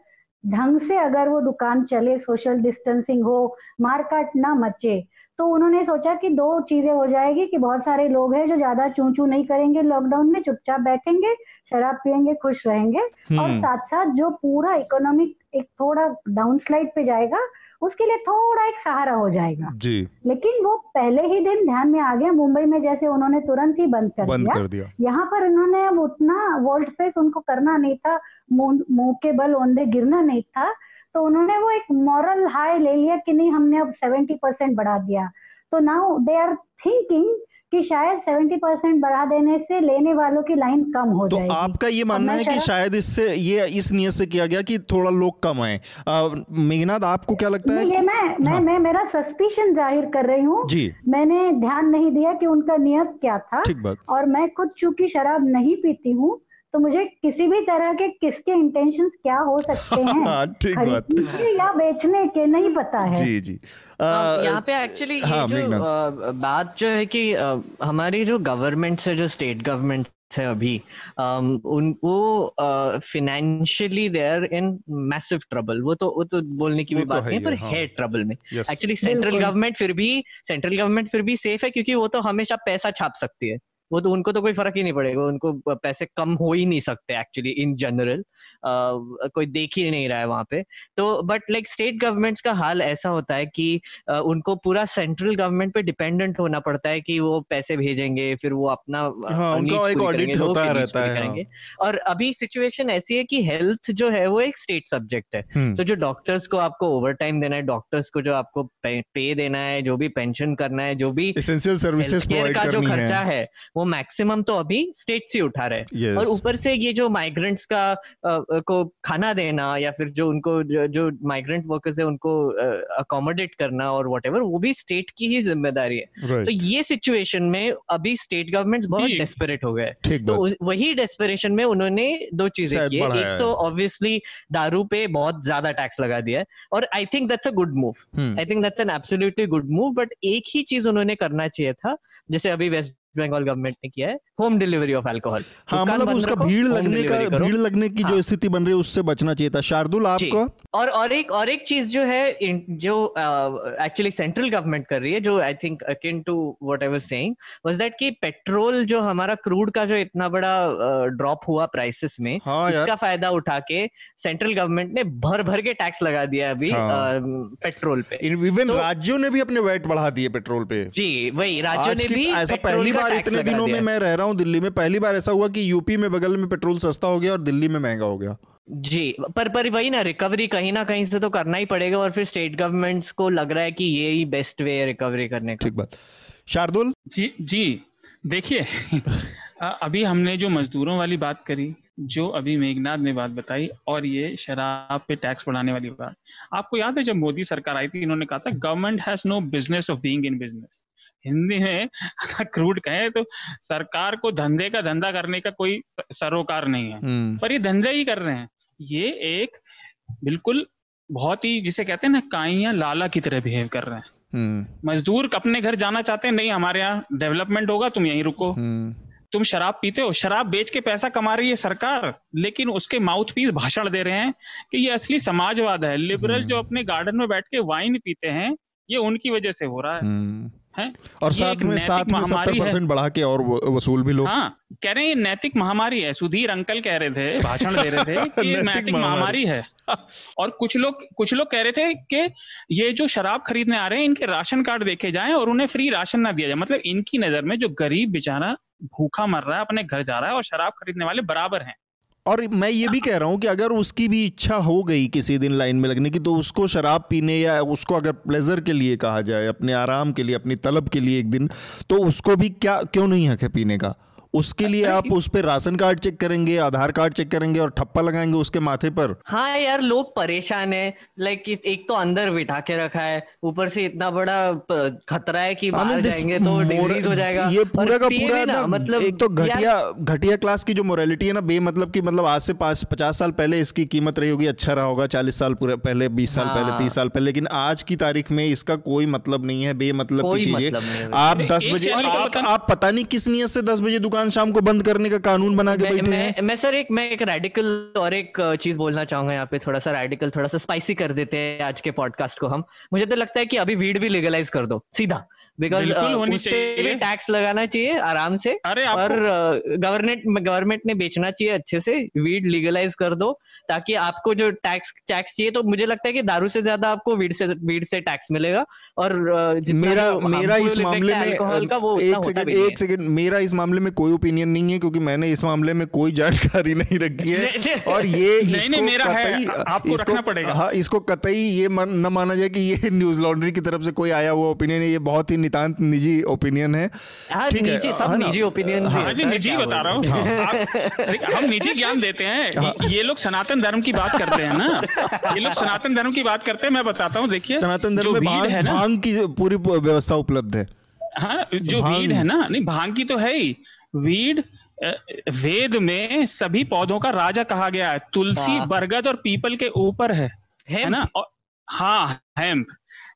ढंग से अगर वो दुकान चले, सोशल डिस्टेंसिंग हो, मारकाट ना मचे, तो उन्होंने सोचा कि दो चीजें हो जाएगी कि बहुत सारे लोग हैं जो ज्यादा चूचू नहीं करेंगे लॉकडाउन में, चुपचाप बैठेंगे, शराब पियेंगे, खुश रहेंगे, और साथ साथ जो पूरा इकोनॉमिक एक थोड़ा डाउनस्लाइड पे जाएगा उसके लिए थोड़ा एक सहारा हो जाएगा जी। लेकिन वो पहले ही दिन ध्यान में आ गया। मुंबई में जैसे उन्होंने तुरंत ही बंद कर, बंद दिया, कर दिया। यहाँ पर उन्होंने अब उतना वर्ल्ड फेस उनको करना नहीं था, मुंह के बल ओंधे गिरना नहीं था, तो उन्होंने वो एक मॉरल हाई ले लिया कि नहीं हमने अब सत्तर परसेंट बढ़ा दिया। तो नाउ दे आर थिंकिंग कि शायद सत्तर परसेंट बढ़ा देने से लेने वालों की लाइन कम हो तो जाएगी। तो आपका ये मानना है कि शायद इससे ये इस नियत से किया गया कि थोड़ा लोग कम आए। मेघनाथ आपको क्या लगता है? ये मैं मैं मैं मेरा सस्पिशन जाहिर कर रही हूँ, मैंने ध्यान नहीं दिया कि उनका नियत क्या था। और मैं खुद चूंकि शराब नहीं पीती हूँ तो मुझे किसी भी तरह के किसके इंटेंशंस क्या हो सकते हैं खरीदने के या बेचने के नहीं पता है। जी जी यहाँ पे एक्चुअली ये जो बात जो है कि हमारी जो गवर्नमेंट से जो स्टेट गवर्नमेंट है अभी उनको financially they are in massive trouble. वो तो वो तो बोलने की भी बात नहीं है, पर है ट्रबल में एक्चुअली। सेंट्रल गवर्नमेंट फिर भी सेंट्रल गवर्नमेंट फिर भी सेफ है क्योंकि वो तो हमेशा पैसा छाप सकती है, वो तो उनको तो कोई फर्क ही नहीं पड़ेगा, उनको पैसे कम हो ही नहीं सकते एक्चुअली। इन जनरल कोई देख ही नहीं रहा है वहाँ पे तो। बट लाइक स्टेट गवर्नमेंट्स का हाल ऐसा होता है कि uh, उनको पूरा सेंट्रल गवर्नमेंट पे डिपेंडेंट होना पड़ता है कि वो पैसे भेजेंगे, फिर वो अपना हाँ, उनका एक ऑडिट होता रहता है हाँ। और अभी सिचुएशन ऐसी है कि हेल्थ जो है वो एक स्टेट सब्जेक्ट है, तो जो डॉक्टर्स को आपको ओवर टाइम देना है, डॉक्टर्स को जो आपको पे देना है, जो भी पेंशन करना है, जो भी एसेंशियल सर्विसेज प्रोवाइड करनी है, जो खर्चा है वो मैक्सिमम तो अभी स्टेट से उठा रहे हैं। yes. और ऊपर से ये जो माइग्रेंट्स का आ, को खाना देना या फिर जो उनको जो, जो माइग्रेंट वर्कर्स है उनको अकोमोडेट करना और व्हाटएवर, वो भी स्टेट की ही जिम्मेदारी है। right. तो ये सिचुएशन में अभी स्टेट गवर्नमेंट्स बहुत डेस्परेट हो गए, तो वही डेस्परेशन में उन्होंने दो चीजें की। एक तो ऑब्वियसली दारू पे बहुत ज्यादा टैक्स लगा दिया है और I think that's a good move, I think that's an absolutely good move. But एक ही चीज उन्होंने करना चाहिए था जैसे अभी वेस्ट बंगाल गवर्नमेंट ने किया है, होम डिलीवरी ऑफ अल्कोहल। हाँ मतलब उसका भीड़ लगने का भीड़ लगने की हाँ। जो स्थिति बन रही है उससे बचना चाहिए था। शार्दुल आपको और और एक और एक चीज जो है जो एक्चुअली सेंट्रल गवर्नमेंट कर रही है जो I think akin to whatever saying was that कि पेट्रोल जो हमारा क्रूड का जो इतना बड़ा ड्रॉप हुआ प्राइसेस में, इसका फायदा उठा के सेंट्रल गवर्नमेंट ने भर भर के टैक्स लगा दिया अभी पेट्रोल पे। इवन राज्यों ने भी अपने वैट बढ़ा दिए पेट्रोल पे। जी वही राज्यों ने भी। ऐसा पहली बार इतने दिनों में मैं रह रहा हूँ दिल्ली में, पहली बार ऐसा हुआ कि यूपी में बगल में पेट्रोल सस्ता हो गया और दिल्ली में महंगा हो गया। जी पर पर वही ना, रिकवरी कहीं ना कहीं से तो करना ही पड़ेगा और फिर स्टेट गवर्नमेंट्स को लग रहा है कि ये ही बेस्ट वे है रिकवरी करने का। ठीक बात। शार्दुल जी जी देखिए अभी हमने जो मजदूरों वाली बात करी, जो अभी मेघनाथ ने बात बताई, और ये शराब पे टैक्स बढ़ाने वाली बात, आपको याद है जब मोदी सरकार आई थी इन्होंने कहा था government has no business of being in business. Hindi में अगर क्रूड कहें तो सरकार को धंधे का धंधा करने का कोई सरोकार नहीं है, पर ये धंधा ही कर रहे हैं। ये एक बिल्कुल बहुत ही जिसे कहते हैं ना काइयां लाला की तरह बिहेव कर रहे हैं। मजदूर अपने घर जाना चाहते हैं, नहीं हमारे यहाँ डेवलपमेंट होगा, तुम यहीं रुको। तुम शराब पीते हो, शराब बेच के पैसा कमा रही है सरकार, लेकिन उसके माउथ पीस भाषण दे रहे हैं कि ये असली समाजवाद है। लिबरल जो अपने गार्डन में बैठ के वाइन पीते हैं ये उनकी वजह से हो रहा है। है, और साथ में साथ में सत्तर परसेंट बढ़ा के और वसूल भी लोग हाँ, कह रहे हैं नैतिक महामारी है। सुधीर अंकल कह रहे थे, भाषण दे रहे थे कि नैतिक, नैतिक महामारी है। और कुछ लोग कुछ लोग कह रहे थे कि ये जो शराब खरीदने आ रहे हैं इनके राशन कार्ड देखे जाएं और उन्हें फ्री राशन ना दिया जाए। मतलब इनकी नजर में जो गरीब बेचारा भूखा मर रहा है, अपने घर जा रहा है और शराब खरीदने वाले बराबर हैं। और मैं ये भी कह रहा हूँ कि अगर उसकी भी इच्छा हो गई किसी दिन लाइन में लगने की, तो उसको शराब पीने या उसको अगर प्लेजर के लिए कहा जाए, अपने आराम के लिए, अपनी तलब के लिए एक दिन, तो उसको भी क्या क्यों नहीं हक है पीने का। उसके लिए आप उस पर राशन कार्ड चेक करेंगे, आधार कार्ड चेक करेंगे और ठप्पा लगाएंगे उसके माथे पर। हाँ यार, लोग परेशान है। लाइक एक तो अंदर बिठा के रखा है, ऊपर से इतना बड़ा खतरा है कि बाहर जाएंगे तो डिजीज हो जाएगा। ये पूरा का पूरा ना, मतलब एक तो घटिया घटिया क्लास की जो मोरालिटी है ना, बेमतलब की। मतलब आज से पाँच पचास साल पहले इसकी कीमत रही होगी, अच्छा रहा होगा, चालीस साल पहले, बीस साल पहले, तीस साल पहले, लेकिन आज की तारीख में इसका कोई मतलब नहीं है। बेमतलब की चीजें। आप दस बजे आप पता नहीं किस नियत से दस बजे दुकान शाम को बंद करने का कानून बना के बैठे हैं। मैं सर एक मैं एक रैडिकल और एक चीज बोलना चाहूंगा यहाँ पे। थोड़ा सा रैडिकल, थोड़ा सा स्पाइसी कर देते हैं आज के पॉडकास्ट को हम। मुझे तो लगता है कि अभी वीड भी लीगलाइज कर दो सीधा, बिकॉज उस पे भी टैक्स लगाना चाहिए आराम से। और गवर्नमेंट गवर्नमेंट ने बेचना चाहिए अच्छे से। वीड लीगलाइज कर दो ताकि आपको जो टैक्स टैक्स चाहिए, तो मुझे लगता है कि दारू से ज्यादा आपको वीड से वीड से टैक्स मिलेगा। और मेरा मेरा इस मामले में एक सेकंड एक सेकंड मेरा इस मामले में कोई ओपिनियन नहीं है, क्योंकि मैंने इस मामले में कोई जानकारी नहीं रखी है। और ये इसको कतई ये न माना जाए कि ये न्यूज लॉन्ड्री की तरफ से कोई आया हुआ ओपिनियन है। ये बहुत ही नितांत निजी ओपिनियन है। ठीक है, सब निजी ओपिनियन बता रहा हूँ, हम निजी ज्ञान देते हैं। ये लोग सनातन धर्म की बात करते हैं ना, ये लोग सनातन धर्म की बात करते हैं। मैं बताता हूँ, देखिए सनातन धर्म में भांग, है ना, भांग की पूरी व्यवस्था उपलब्ध है। हाँ, जो वीड है ना, नहीं भांग की तो है ही। वीड वेद में सभी पौधों का राजा कहा गया है। तुलसी, बरगद और पीपल के ऊपर है, है ना। और हाँ, हेम्प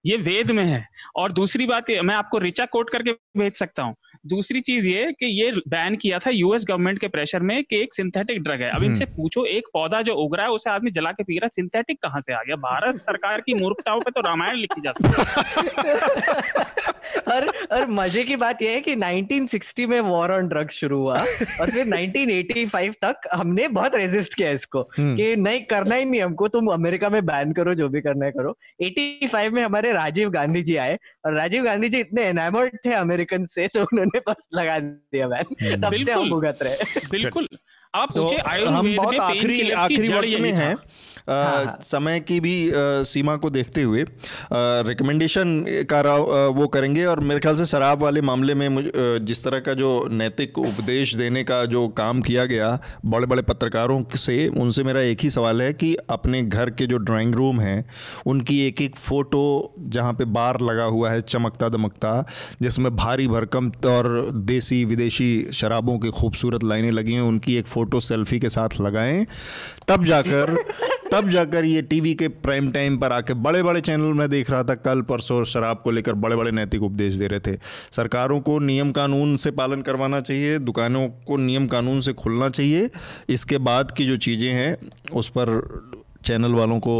ये वेद में है। और दूसरी बात, मैं आपको ऋचा कोट करके भेज सकता हूँ। दूसरी चीज ये कि ये बैन किया था यूएस गवर्नमेंट के प्रेशर में कि एक सिंथेटिक ड्रग है। अब इनसे पूछो, एक पौधा जो उग रहा है उसे आदमी जला के पी रहा है, सिंथेटिक कहां से आ गया? भारत सरकार की मूर्खताओं पे तो रामायण लिखी जा सकती है। और, और मजे की बात यह है कि नाइनटीन सिक्सटी में वॉर ऑन ड्रग्स शुरू हुआ और फिर नाइनटीन एटी फाइव तक हमने बहुत रेजिस्ट किया इसको कि नहीं, करना ही नहीं हमको, तुम अमेरिका में बैन करो, जो भी करना है करो। एटी फाइव में हमारे राजीव गांधी जी आए और राजीव गांधी जी इतने एनामर्ड थे अमेरिकन से, तो उन्होंने बस लगा दिया बैन। तब से हम भुगत रहे। बिल्कुल, आप पूछे, हम बहुत आखिरी आखिरी वक्त में हैं। आ, हाँ। समय की भी आ, सीमा को देखते हुए रिकमेंडेशन का आ, वो करेंगे। और मेरे ख्याल से शराब वाले मामले में मुझ, आ, जिस तरह का जो नैतिक उपदेश देने का जो काम किया गया बड़े बड़े पत्रकारों से, उनसे मेरा एक ही सवाल है कि अपने घर के जो ड्राइंग रूम हैं उनकी एक एक फ़ोटो जहाँ पे बार लगा हुआ है चमकता दमकता, जिसमें भारी भरकम और देसी विदेशी शराबों की खूबसूरत लाइनें लगी हैं, उनकी एक फ़ोटो सेल्फी के साथ लगाएं। तब जाकर तब जाकर ये टीवी के प्राइम टाइम पर आके बड़े बड़े चैनल में देख रहा था। कल परसों शराब को लेकर बड़े बड़े नैतिक उपदेश दे रहे थे। सरकारों को नियम कानून से पालन करवाना चाहिए, दुकानों को नियम कानून से खुलना चाहिए। इसके बाद की जो चीज़ें हैं उस पर चैनल वालों को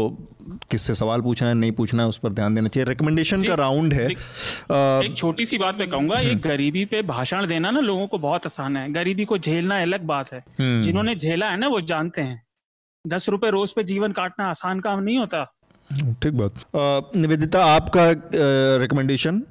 किससे सवाल पूछना है, नहीं पूछना है, उस पर ध्यान देना चाहिए। रिकमेंडेशन का राउंड है। एक छोटी सी बात मैं कहूंगा, ये गरीबी पे भाषण देना ना लोगों को बहुत आसान है। गरीबी को झेलना अलग बात है, जिन्होंने झेला है ना वो जानते हैं। दस रुपए रोज पे जीवन काटना आसान काम नहीं होता। ठीक बात। आ, निवेदिता, आपका रिकमेंडेशन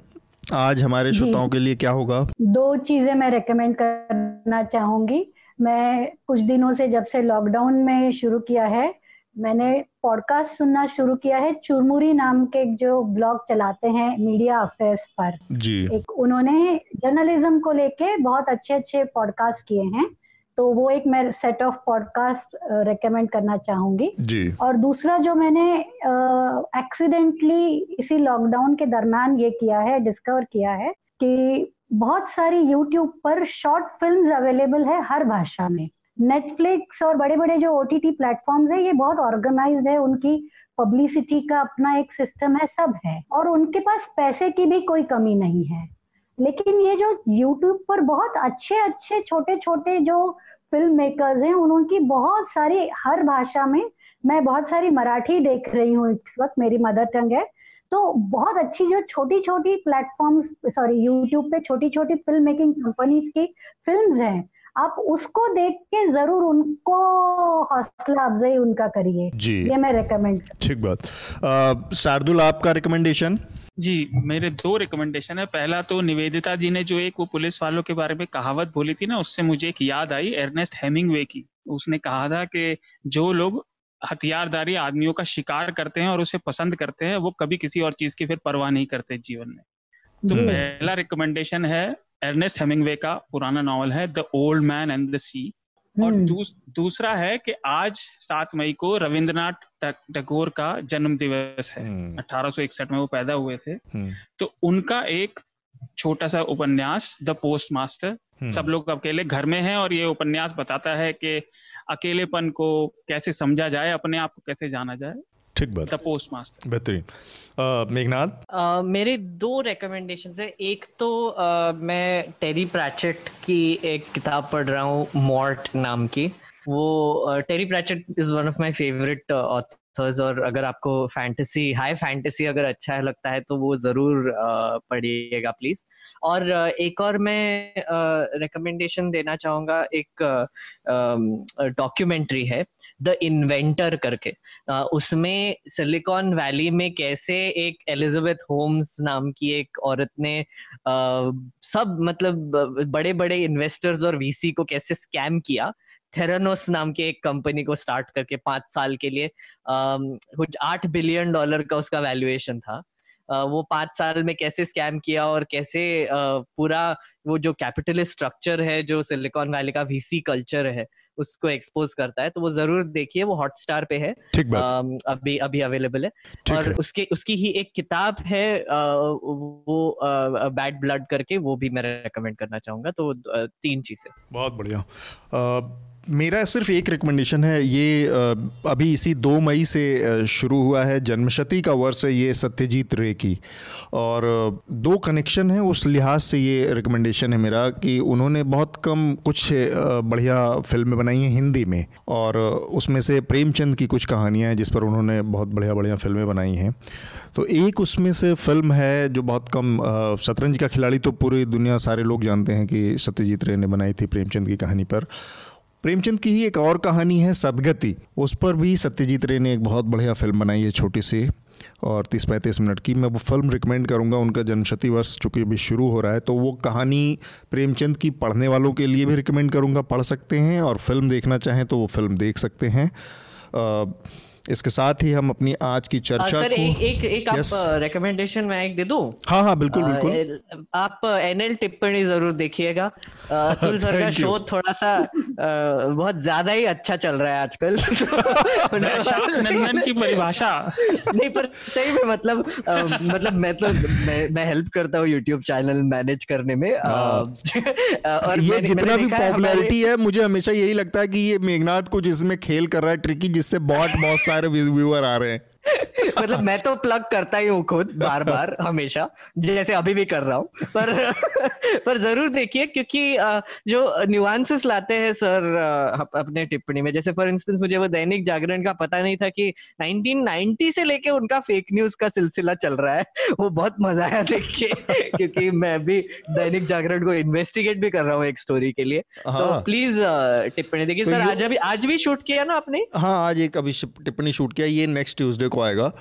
आज हमारे श्रोताओं के लिए क्या होगा? दो चीजें मैं रिकमेंड करना चाहूंगी। मैं कुछ दिनों से, जब से लॉकडाउन में शुरू किया है, मैंने पॉडकास्ट सुनना शुरू किया है। चुरमुरी नाम के जो ब्लॉग चलाते हैं मीडिया अफेयर्स पर जी। एक उन्होंने जर्नलिज्म को लेके बहुत अच्छे अच्छे पॉडकास्ट किए हैं, तो वो एक मैं सेट ऑफ पॉडकास्ट रेकमेंड करना चाहूंगी जी। और दूसरा जो मैंने एक्सीडेंटली इसी लॉकडाउन के दरमियान ये किया है, डिस्कवर किया है कि बहुत सारी यूट्यूब पर शॉर्ट फिल्म्स अवेलेबल है हर भाषा में। नेटफ्लिक्स और बड़े बड़े जो ओटीटी प्लेटफॉर्म्स है ये बहुत ऑर्गेनाइज्ड है, उनकी पब्लिसिटी का अपना एक सिस्टम है, सब है, और उनके पास पैसे की भी कोई कमी नहीं है। लेकिन ये जो YouTube पर बहुत अच्छे अच्छे छोटे छोटे जो फिल्म मेकर्स हैं, उनकी बहुत सारी हर भाषा में, मैं बहुत सारी मराठी देख रही हूँ इस वक्त, मेरी मदर टंग है, तो बहुत अच्छी जो छोटी छोटी प्लेटफॉर्म्स सॉरी यूट्यूब पे छोटी छोटी फिल्म मेकिंग कंपनीज की फिल्म्स हैं, आप उसको देख के जरूर उनको हौसला अफजाई उनका करिए, ये मैं रेकमेंड। ठीक बात। शार्दुल, आपका रिकमेंडेशन? जी, मेरे दो रिकमेंडेशन है। पहला तो निवेदिता जी ने जो एक वो पुलिस वालों के बारे में कहावत बोली थी ना, उससे मुझे एक याद आई अर्नेस्ट हेमिंग्वे की। उसने कहा था कि जो लोग हथियारधारी आदमियों का शिकार करते हैं और उसे पसंद करते हैं, वो कभी किसी और चीज की फिर परवाह नहीं करते जीवन में। तो पहला रिकमेंडेशन है अर्नेस्ट हेमिंग्वे का, पुराना नॉवल है the old man and the sea. और दूस, दूसरा है कि आज सात मई को रविंद्रनाथ टैगोर का जन्म दिवस है। अठारह सौ इकसठ में वो पैदा हुए थे। तो उनका एक छोटा सा उपन्यास द पोस्ट मास्टर, सब लोग अकेले घर में हैं और ये उपन्यास बताता है कि अकेलेपन को कैसे समझा जाए, अपने आप को कैसे जाना जाए। ठीक बात। द पोस्ट मास्टर बेहतरीन। मेघनाथ? मेरे दो रेकमेंडेशंस है। एक तो uh, मैं टेरी प्राचेट की एक किताब पढ़ रहा हूँ, मॉर्ट नाम की। वो uh, Terry Pratchett is one of my favourite authors, और अगर आपको फैंटेसी, हाई फैंटेसी अगर अच्छा है लगता है तो वो जरूर uh, पढ़िएगा प्लीज। और uh, एक और मैं रेकमेंडेशन uh, देना चाहूँगा, एक डॉक्यूमेंट्री uh, um, है द इन्वेंटर करके। आ, उसमें सिलिकॉन वैली में कैसे एक एलिजाबेथ होम्स नाम की एक औरत ने आ, सब मतलब बड़े बड़े इन्वेस्टर्स और वीसी को कैसे स्कैम किया, थेरनोस नाम के एक कंपनी को स्टार्ट करके पांच साल के लिए। आ, कुछ आठ बिलियन डॉलर का उसका वैल्यूएशन था। आ, वो पांच साल में कैसे स्कैम किया और कैसे आ, पूरा वो जो कैपिटलिस्ट स्ट्रक्चर है, जो सिलिकॉन वैली का वीसी कल्चर है, उसको एक्सपोज करता है। तो वो जरूर देखिए, वो हॉटस्टार पे है, अभी अभी अवेलेबल है। और है। उसके उसकी ही एक किताब है वो बैड ब्लड करके, वो भी मैं रेकमेंड करना चाहूंगा। तो तीन चीजें। बहुत बढ़िया। मेरा सिर्फ एक रिकमेंडेशन है, ये अभी इसी दो मई से शुरू हुआ है, जन्मशती का वर्ष है ये सत्यजीत रे की, और दो कनेक्शन है उस लिहाज से ये रिकमेंडेशन है मेरा कि उन्होंने बहुत कम कुछ बढ़िया फिल्में बनाई हैं हिंदी में, और उसमें से प्रेमचंद की कुछ कहानियां हैं जिस पर उन्होंने बहुत बढ़िया बढ़िया फिल्में बनाई हैं। तो एक उसमें से फिल्म है जो बहुत कम, शतरंज का खिलाड़ी तो पूरी दुनिया सारे लोग जानते हैं कि सत्यजीत रे ने बनाई थी प्रेमचंद की कहानी पर। प्रेमचंद की ही एक और कहानी है सदगति, उस पर भी सत्यजीत रे ने एक बहुत बढ़िया फिल्म बनाई है छोटी सी और तीस पैंतीस मिनट की। मैं वो फिल्म रिकमेंड करूंगा। उनका जन्मशती वर्ष चूँकि अभी शुरू हो रहा है, तो वो कहानी प्रेमचंद की पढ़ने वालों के लिए भी रिकमेंड करूंगा, पढ़ सकते हैं, और फिल्म देखना चाहें तो वो फिल्म देख सकते हैं। आ, इसके साथ ही हम अपनी आज की चर्चा सर, को एक एक, एक yes. आप रेकमेंडेशन मैं एक दे दूं। हाँ हाँ बिल्कुल बिल्कुल। आप एनएल टिप्पणी जरूर देखिएगा। अतुल सर का शो थोड़ा सा बहुत ज्यादा ही अच्छा चल रहा है आजकल। नंदन की परिभाषा नहीं, पर सही में मतलब मतलब मैं तो मैं हेल्प करता हूँ यूट्यूब चैनल मैनेज करने में, और ये जितना भी पॉपुलैरिटी है, मुझे हमेशा यही लगता है कि ये मेघनाथ को जिसमें खेल कर रहा है ट्रिकी, जिससे बहुत बहुत व्यूअर आ रहे हैं। मतलब मैं तो प्लग करता ही हूँ खुद बार बार हमेशा, जैसे अभी भी कर रहा हूँ, पर पर जरूर देखिए, क्योंकि जो न्यूआंसेस लाते हैं सर अपने टिप्पणी में। जैसे फॉर इंस्टेंस, मुझे वो दैनिक जागरण का पता नहीं था कि उन्नीस सौ नब्बे से लेके उनका फेक न्यूज का सिलसिला चल रहा है। वो बहुत मजा आया देख के, क्योंकि मैं भी दैनिक जागरण को इन्वेस्टिगेट भी कर रहा हूँ एक स्टोरी के लिए। तो प्लीज टिप्पणी देखिए। सर आज अभी आज भी शूट किया ना आपने? हाँ, आज एक अभी टिप्पणी शूट किया, ये नेक्स्ट ट्यूसडे को आएगा।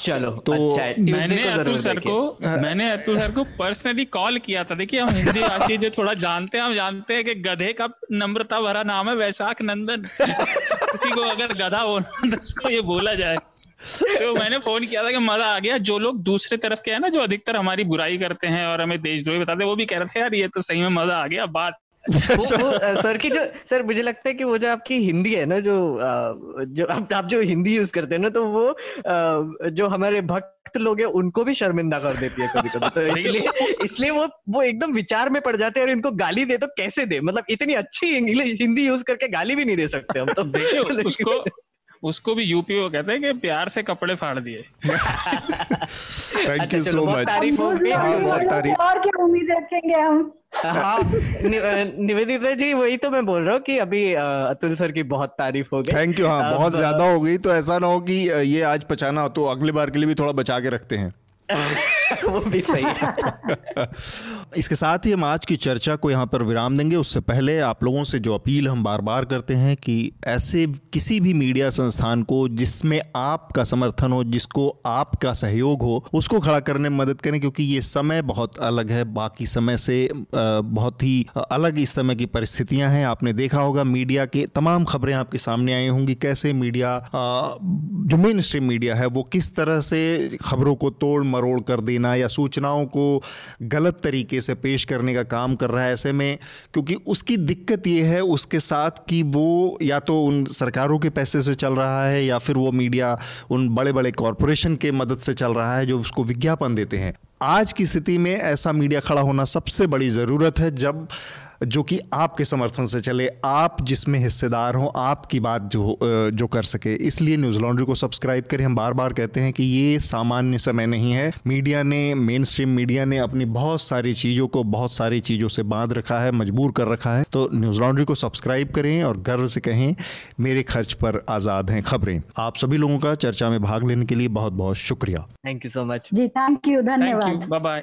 चलो तो अच्छा, मैंने अतुल सर को मैंने अतुल सर को पर्सनली कॉल किया था। देखिए, हम हिंदी भाषी जो थोड़ा जानते हैं, हम जानते हैं कि गधे का नम्रता भरा नाम है वैशाख नंदन। को अगर गधा बोलना तो उसको ये बोला जाए। तो मैंने फोन किया था कि मजा आ गया। जो लोग दूसरे तरफ के हैं ना, जो अधिकतर हमारी बुराई करते हैं और हमें देशद्रोही बताते हैं, वो भी कह रहे थे यार ये तो सही में मजा आ गया बात। वो, सर की जो सर मुझे लगता है कि वो जो आपकी हिंदी है ना, जो जो आप, आप जो हिंदी यूज करते हैं ना, तो वो जो हमारे भक्त लोग हैं उनको भी शर्मिंदा कर देती है कभी कभी। तो इसलिए इसलिए वो वो एकदम विचार में पड़ जाते हैं, और इनको गाली दे तो कैसे दे, मतलब इतनी अच्छी इंग्लिश हिंदी यूज करके गाली भी नहीं दे सकते हम। तो देखिए, उसको उसको भी यूपी वो कहते हैं कि प्यार से कपड़े फाड़ दिए। Thank you so much. और क्या उम्मीद रखेंगे हम। हाँ, निवेदिता जी वही तो मैं बोल रहा हूँ कि अभी अतुल सर की बहुत तारीफ हो गई। Thank you. हाँ, बहुत ज्यादा हो गई, तो ऐसा ना हो कि ये आज पचाना हो, तो अगली बार के लिए भी थोड़ा बचा के रखते हैं। वो भी सही है। इसके साथ ही हम आज की चर्चा को यहाँ पर विराम देंगे। उससे पहले आप लोगों से जो अपील हम बार बार करते हैं कि ऐसे किसी भी मीडिया संस्थान को जिसमें आपका समर्थन हो, जिसको आपका सहयोग हो, उसको खड़ा करने में मदद करें, क्योंकि ये समय बहुत अलग है बाकी समय से, बहुत ही अलग इस समय की परिस्थितियाँ हैं। आपने देखा होगा मीडिया के तमाम खबरें आपके सामने आई होंगी, कैसे मीडिया, जो मेन स्ट्रीम मीडिया है, वो किस तरह से खबरों को तोड़ मरोड़ कर देना या सूचनाओं को गलत तरीके से पेश करने का काम कर रहा है। ऐसे में क्योंकि उसकी दिक्कत ये है उसके साथ कि वो या तो उन सरकारों के पैसे से चल रहा है या फिर वो मीडिया उन बड़े बड़े कॉरपोरेशन के मदद से चल रहा है जो उसको विज्ञापन देते हैं। आज की स्थिति में ऐसा मीडिया खड़ा होना सबसे बड़ी ज़रूरत है, जब जो कि आपके समर्थन से चले, आप जिसमें हिस्सेदार हो, आपकी बात जो जो कर सके। इसलिए न्यूज़ लॉन्ड्री को सब्सक्राइब करें। हम बार बार कहते हैं कि ये सामान्य समय नहीं है। मीडिया ने, मेन स्ट्रीम मीडिया ने अपनी बहुत सारी चीज़ों को बहुत सारी चीज़ों से बांध रखा है, मजबूर कर रखा है। तो न्यूज़ लॉन्ड्री को सब्सक्राइब करें और गर्व से कहें, मेरे खर्च पर आज़ाद हैं खबरें। आप सभी लोगों का चर्चा में भाग लेने के लिए बहुत बहुत शुक्रिया। थैंक यू सो मच जी। थैंक यू, धन्यवाद, बाय बाय।